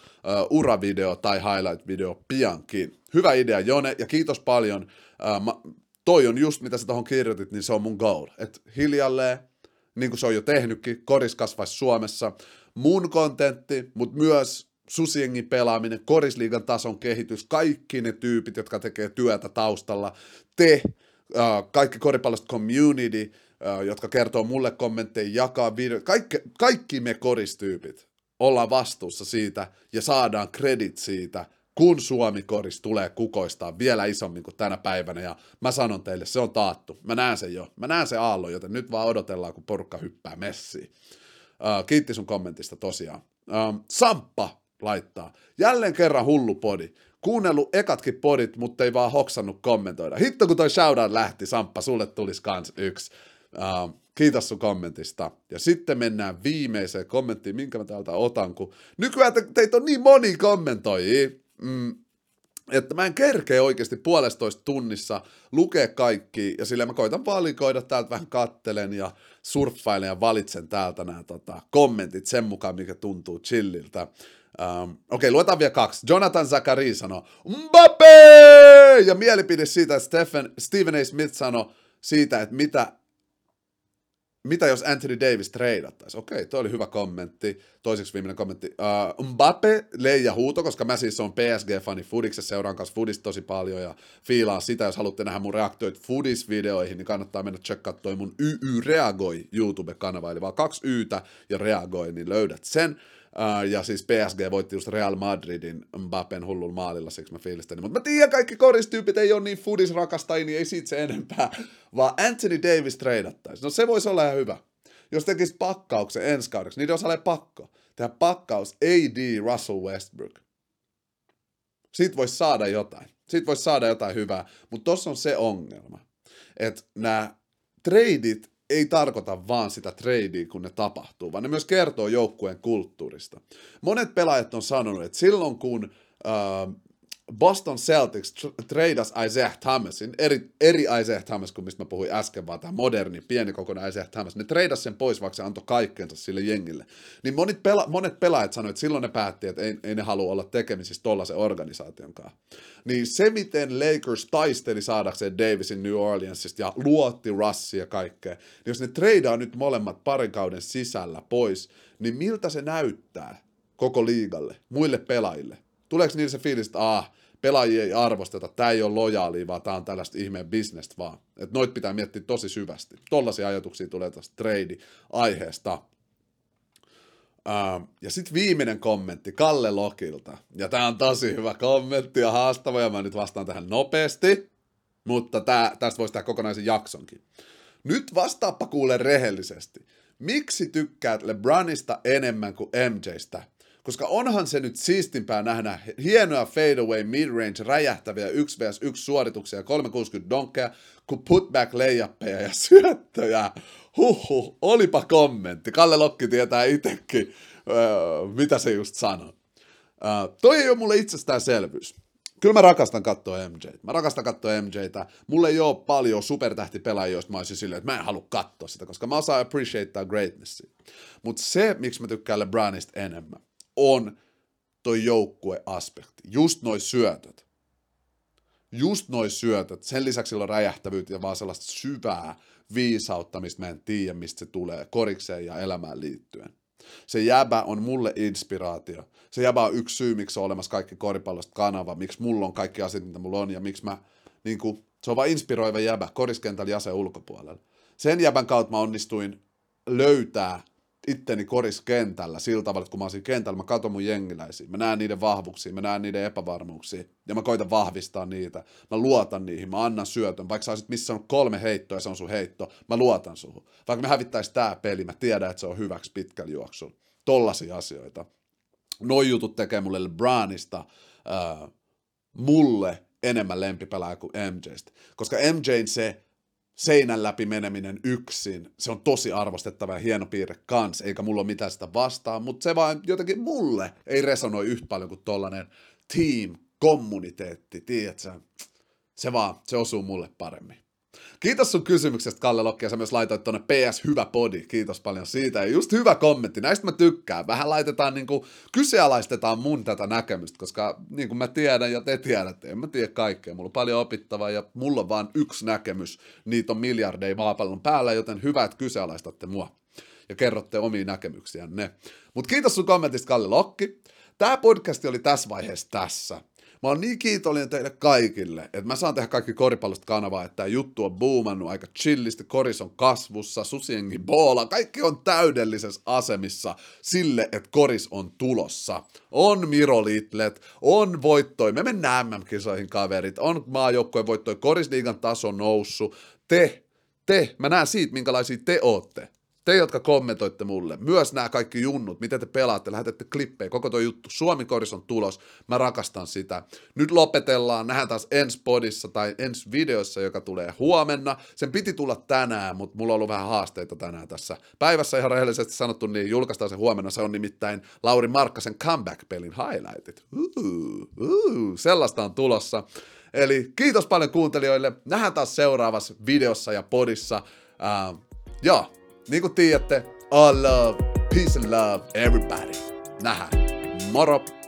uravideo tai highlight-video piankin. Hyvä idea, Jone, ja kiitos paljon. Uh, ma, toi on just, mitä sä tohon kirjoitit, niin se on mun goal. Et hiljalleen, niin kuin se on jo tehnytkin, koris kasvaisi Suomessa. Mun kontentti, mutta myös susijengin pelaaminen, korisliigan tason kehitys, kaikki ne tyypit, jotka tekee työtä taustalla, te, uh, kaikki koripallosta community, uh, jotka kertoo mulle kommentteja, jakaa videoita, kaikki, kaikki me koristyypit olla vastuussa siitä ja saadaan kredit siitä, kun Suomi-koris tulee kukoistaa vielä isommin kuin tänä päivänä, ja mä sanon teille, se on taattu. Mä näen sen jo. Mä näen sen aallon, joten nyt vaan odotellaan, kun porukka hyppää messiin. Äh, kiitti sun kommentista tosiaan. Ähm, Samppa laittaa. Jälleen kerran hullu podi. Kuunnellut ekatkin podit, mutta ei vaan hoksannut kommentoida. Hitto, kun toi shoutout lähti, Samppa, sulle tulisi kans yksi. Ähm, Kiitos sun kommentista. Ja sitten mennään viimeiseen kommenttiin, minkä mä täältä otan, kun nykyään te, teitä on niin moni kommentoijia, mm, että mä en kerkeä oikeasti puolestoista tunnissa lukea kaikki, ja sillä mä koitan valikoida, täältä vähän kattelen ja surffailen ja valitsen täältä nämä tota, kommentit sen mukaan, mikä tuntuu chilliltä. Um, Okei, okay, luetaan vielä kaksi. Jonathan Zachary sanoi, Mbappé! Ja mielipide siitä, että Stephen, Stephen A. Smith sanoi siitä, että mitä Mitä jos Anthony Davis treidattaisi? Okei, toi oli hyvä kommentti. Toiseksi viimeinen kommentti. Uh, Mbappé, leija huuto, koska mä siis on P S G-fani Fudiksessa, seuraan kanssa Fudista tosi paljon ja fiilaan sitä. Jos haluatte nähdä mun reaktioit Fudis-videoihin, niin kannattaa mennä tsekkaamaan toi mun Y Y Reagoi YouTube-kanava, eli vaan kaksi Ytä ja Reagoi, niin löydät sen. Uh, ja siis P S G voitti just Real Madridin Mbappén hullun maalilla, siksi mä fiilistin. Mutta mä tiedän, kaikki koristyypit ei ole niin fudisrakastajia, niin ei siitä se enempää, vaan Anthony Davis treidattaisi. No se voisi olla ihan hyvä. Jos tekisi pakkauksen ensi kaudeksi, niin jos ole pakko. Tehdä pakkaus A D Russell Westbrook. Siitä voisi saada jotain. Siitä voisi saada jotain hyvää. Mutta tossa on se ongelma, että nämä treidit ei tarkoita vaan sitä tradea, kun ne tapahtuu, vaan ne myös kertoo joukkueen kulttuurista. Monet pelaajat on sanonut, että silloin kun äh, Boston Celtics tradasi Isaiah Thomasin, eri, eri Isaiah Thomas kuin mistä mä puhuin äsken, vaan tämä moderni, pienikokoinen Isaiah Thomas, ne tradasi sen pois, vaikka se antoi kaikkensa sille jengille. Niin monet, pela- monet pelaajat sanoivat, että silloin ne päätti, että ei, ei ne halua olla tekemisissä tollaisen organisaation kanssa. Niin se, miten Lakers taisteli saadakseen Davisin New Orleansista ja luotti Russia ja kaikkea, niin jos ne treidaa nyt molemmat parin kauden sisällä pois, niin miltä se näyttää koko liigalle, muille pelaajille? Tuleeko niille se fiilis, että ah, pelaajia ei arvosteta, tämä ei ole lojaalia, vaan tämä on tällaista ihmeen bisnestä vaan. Että noit pitää miettiä tosi syvästi. Tollaisia ajatuksia tulee tästä trade-aiheesta. Uh, ja sitten viimeinen kommentti Kalle Lokilta. Ja tämä on tosi hyvä kommentti ja haastava, ja mä nyt vastaan tähän nopeasti. Mutta tää, tästä voisi tehdä kokonaisen jaksonkin. Nyt vastaappa kuule rehellisesti. Miksi tykkäät LeBronista enemmän kuin M J:stä? Koska onhan se nyt siistimpää nähdä hienoa fadeaway, midrange, räjähtäviä yksi vastaan yksi suorituksia, kolmesataakuusikymmentä donkkeja, kuin putback-layuppeja ja syöttöjä. Huhhuh, olipa kommentti. Kalle Lokki tietää itsekin, öö, mitä se just sanoi. Öö, toi ei ole mulle itsestäänselvyys. Kyllä mä rakastan katsoa M J:tä. Mä rakastan katsoa M J:tä. Mulla ei ole paljon supertähtipelaajia, joista mä olisin silleen, että mä en halua katsoa sitä, koska mä osaan appreciatea greatnessia. Mutta se, miksi mä tykkään LeBronista enemmän, on toi joukkueaspekti. Just noi syötöt. Just noi syötöt. Sen lisäksi sillä on räjähtävyyttä ja vaan sellaista syvää viisautta, mistä mä en tiedä, mistä se tulee korikseen ja elämään liittyen. Se jäbä on mulle inspiraatio. Se jäbä on yksi syy, miksi on olemassa kaikki koripallosta kanava, miksi mulla on kaikki asiat, mitä mulla on, ja miksi mä, niin kun, se on vaan inspiroiva jäbä koriskentällä ja sen ulkopuolella. Sen jäbän kautta mä onnistuin löytää itteni koriskentällä sillä tavalla, että kun mä oon siinä kentällä, mä katon mun jengiläisiä, mä näen niiden vahvuuksia, mä näen niiden epävarmuuksia, ja mä koitan vahvistaa niitä, mä luotan niihin, mä annan syötön, vaikka sä olisit missä on kolme heittoa ja se on sun heitto, mä luotan suhun. Vaikka me hävittäis tää peli, mä tiedän, että se on hyväksi pitkällä juoksulla. Tollaisia asioita. Noi jutut tekee mulle LeBronista, äh, mulle enemmän lempipelaaja kuin M J:stä, koska M J:n se seinän läpi meneminen yksin, se on tosi arvostettava ja hieno piirre kans, eikä mulla ole mitään sitä vastaan, mutta se vaan jotenkin mulle ei resonoi yhtä paljon kuin tollanen team-kommuniteetti, tiedätkö? Se vaan, se osuu mulle paremmin. Kiitos sun kysymyksestä, Kalle Lokki, ja sä myös laitoit tonne P S Hyvä Podi, kiitos paljon siitä, ja just hyvä kommentti, näistä mä tykkään, vähän laitetaan niinku, kyseenalaistetaan mun tätä näkemystä, koska niin kuin mä tiedän ja te tiedätte, en mä tiedä kaikkea, mulla on paljon opittavaa, ja mulla on vaan yksi näkemys, niitä on miljardeja maapallon päällä, joten hyvä, että kyseenalaistatte mua, ja kerrotte omia näkemyksiänne. Mut kiitos sun kommentista, Kalle Lokki, tää podcast oli tässä vaiheessa tässä. Mä oon niin kiitollinen teille kaikille, että mä saan tehdä kaikki koripallosta kanavaa, että tää juttu on boomannut aika chillisti, koris on kasvussa, susiengi boola, kaikki on täydellisessä asemissa sille, että koris on tulossa. On Miro Litlet, on voittoi, me mennään M M-kisoihin kaverit, on maajoukkojen voittoi, korisliigan taso noussut, te, te, mä näen siitä, minkälaisia te ootte. Te, jotka kommentoitte mulle, myös nämä kaikki junnut, miten te pelaatte, lähetätte klippejä, koko tuo juttu, Suomi-koris on tulos, mä rakastan sitä. Nyt lopetellaan, nähdään taas ensi podissa tai ensi videossa, joka tulee huomenna. Sen piti tulla tänään, mutta mulla on ollut vähän haasteita tänään tässä päivässä, ihan rehellisesti sanottu, niin julkaistaan se huomenna, se on nimittäin Lauri Markkasen comeback-pelin highlightit. Uh, uh, sellaista on tulossa. Eli kiitos paljon kuuntelijoille, nähdään taas seuraavassa videossa ja podissa. Uh, ja. Niin kuin tiedätte, all love, peace and love, everybody. Nähdään. Moro!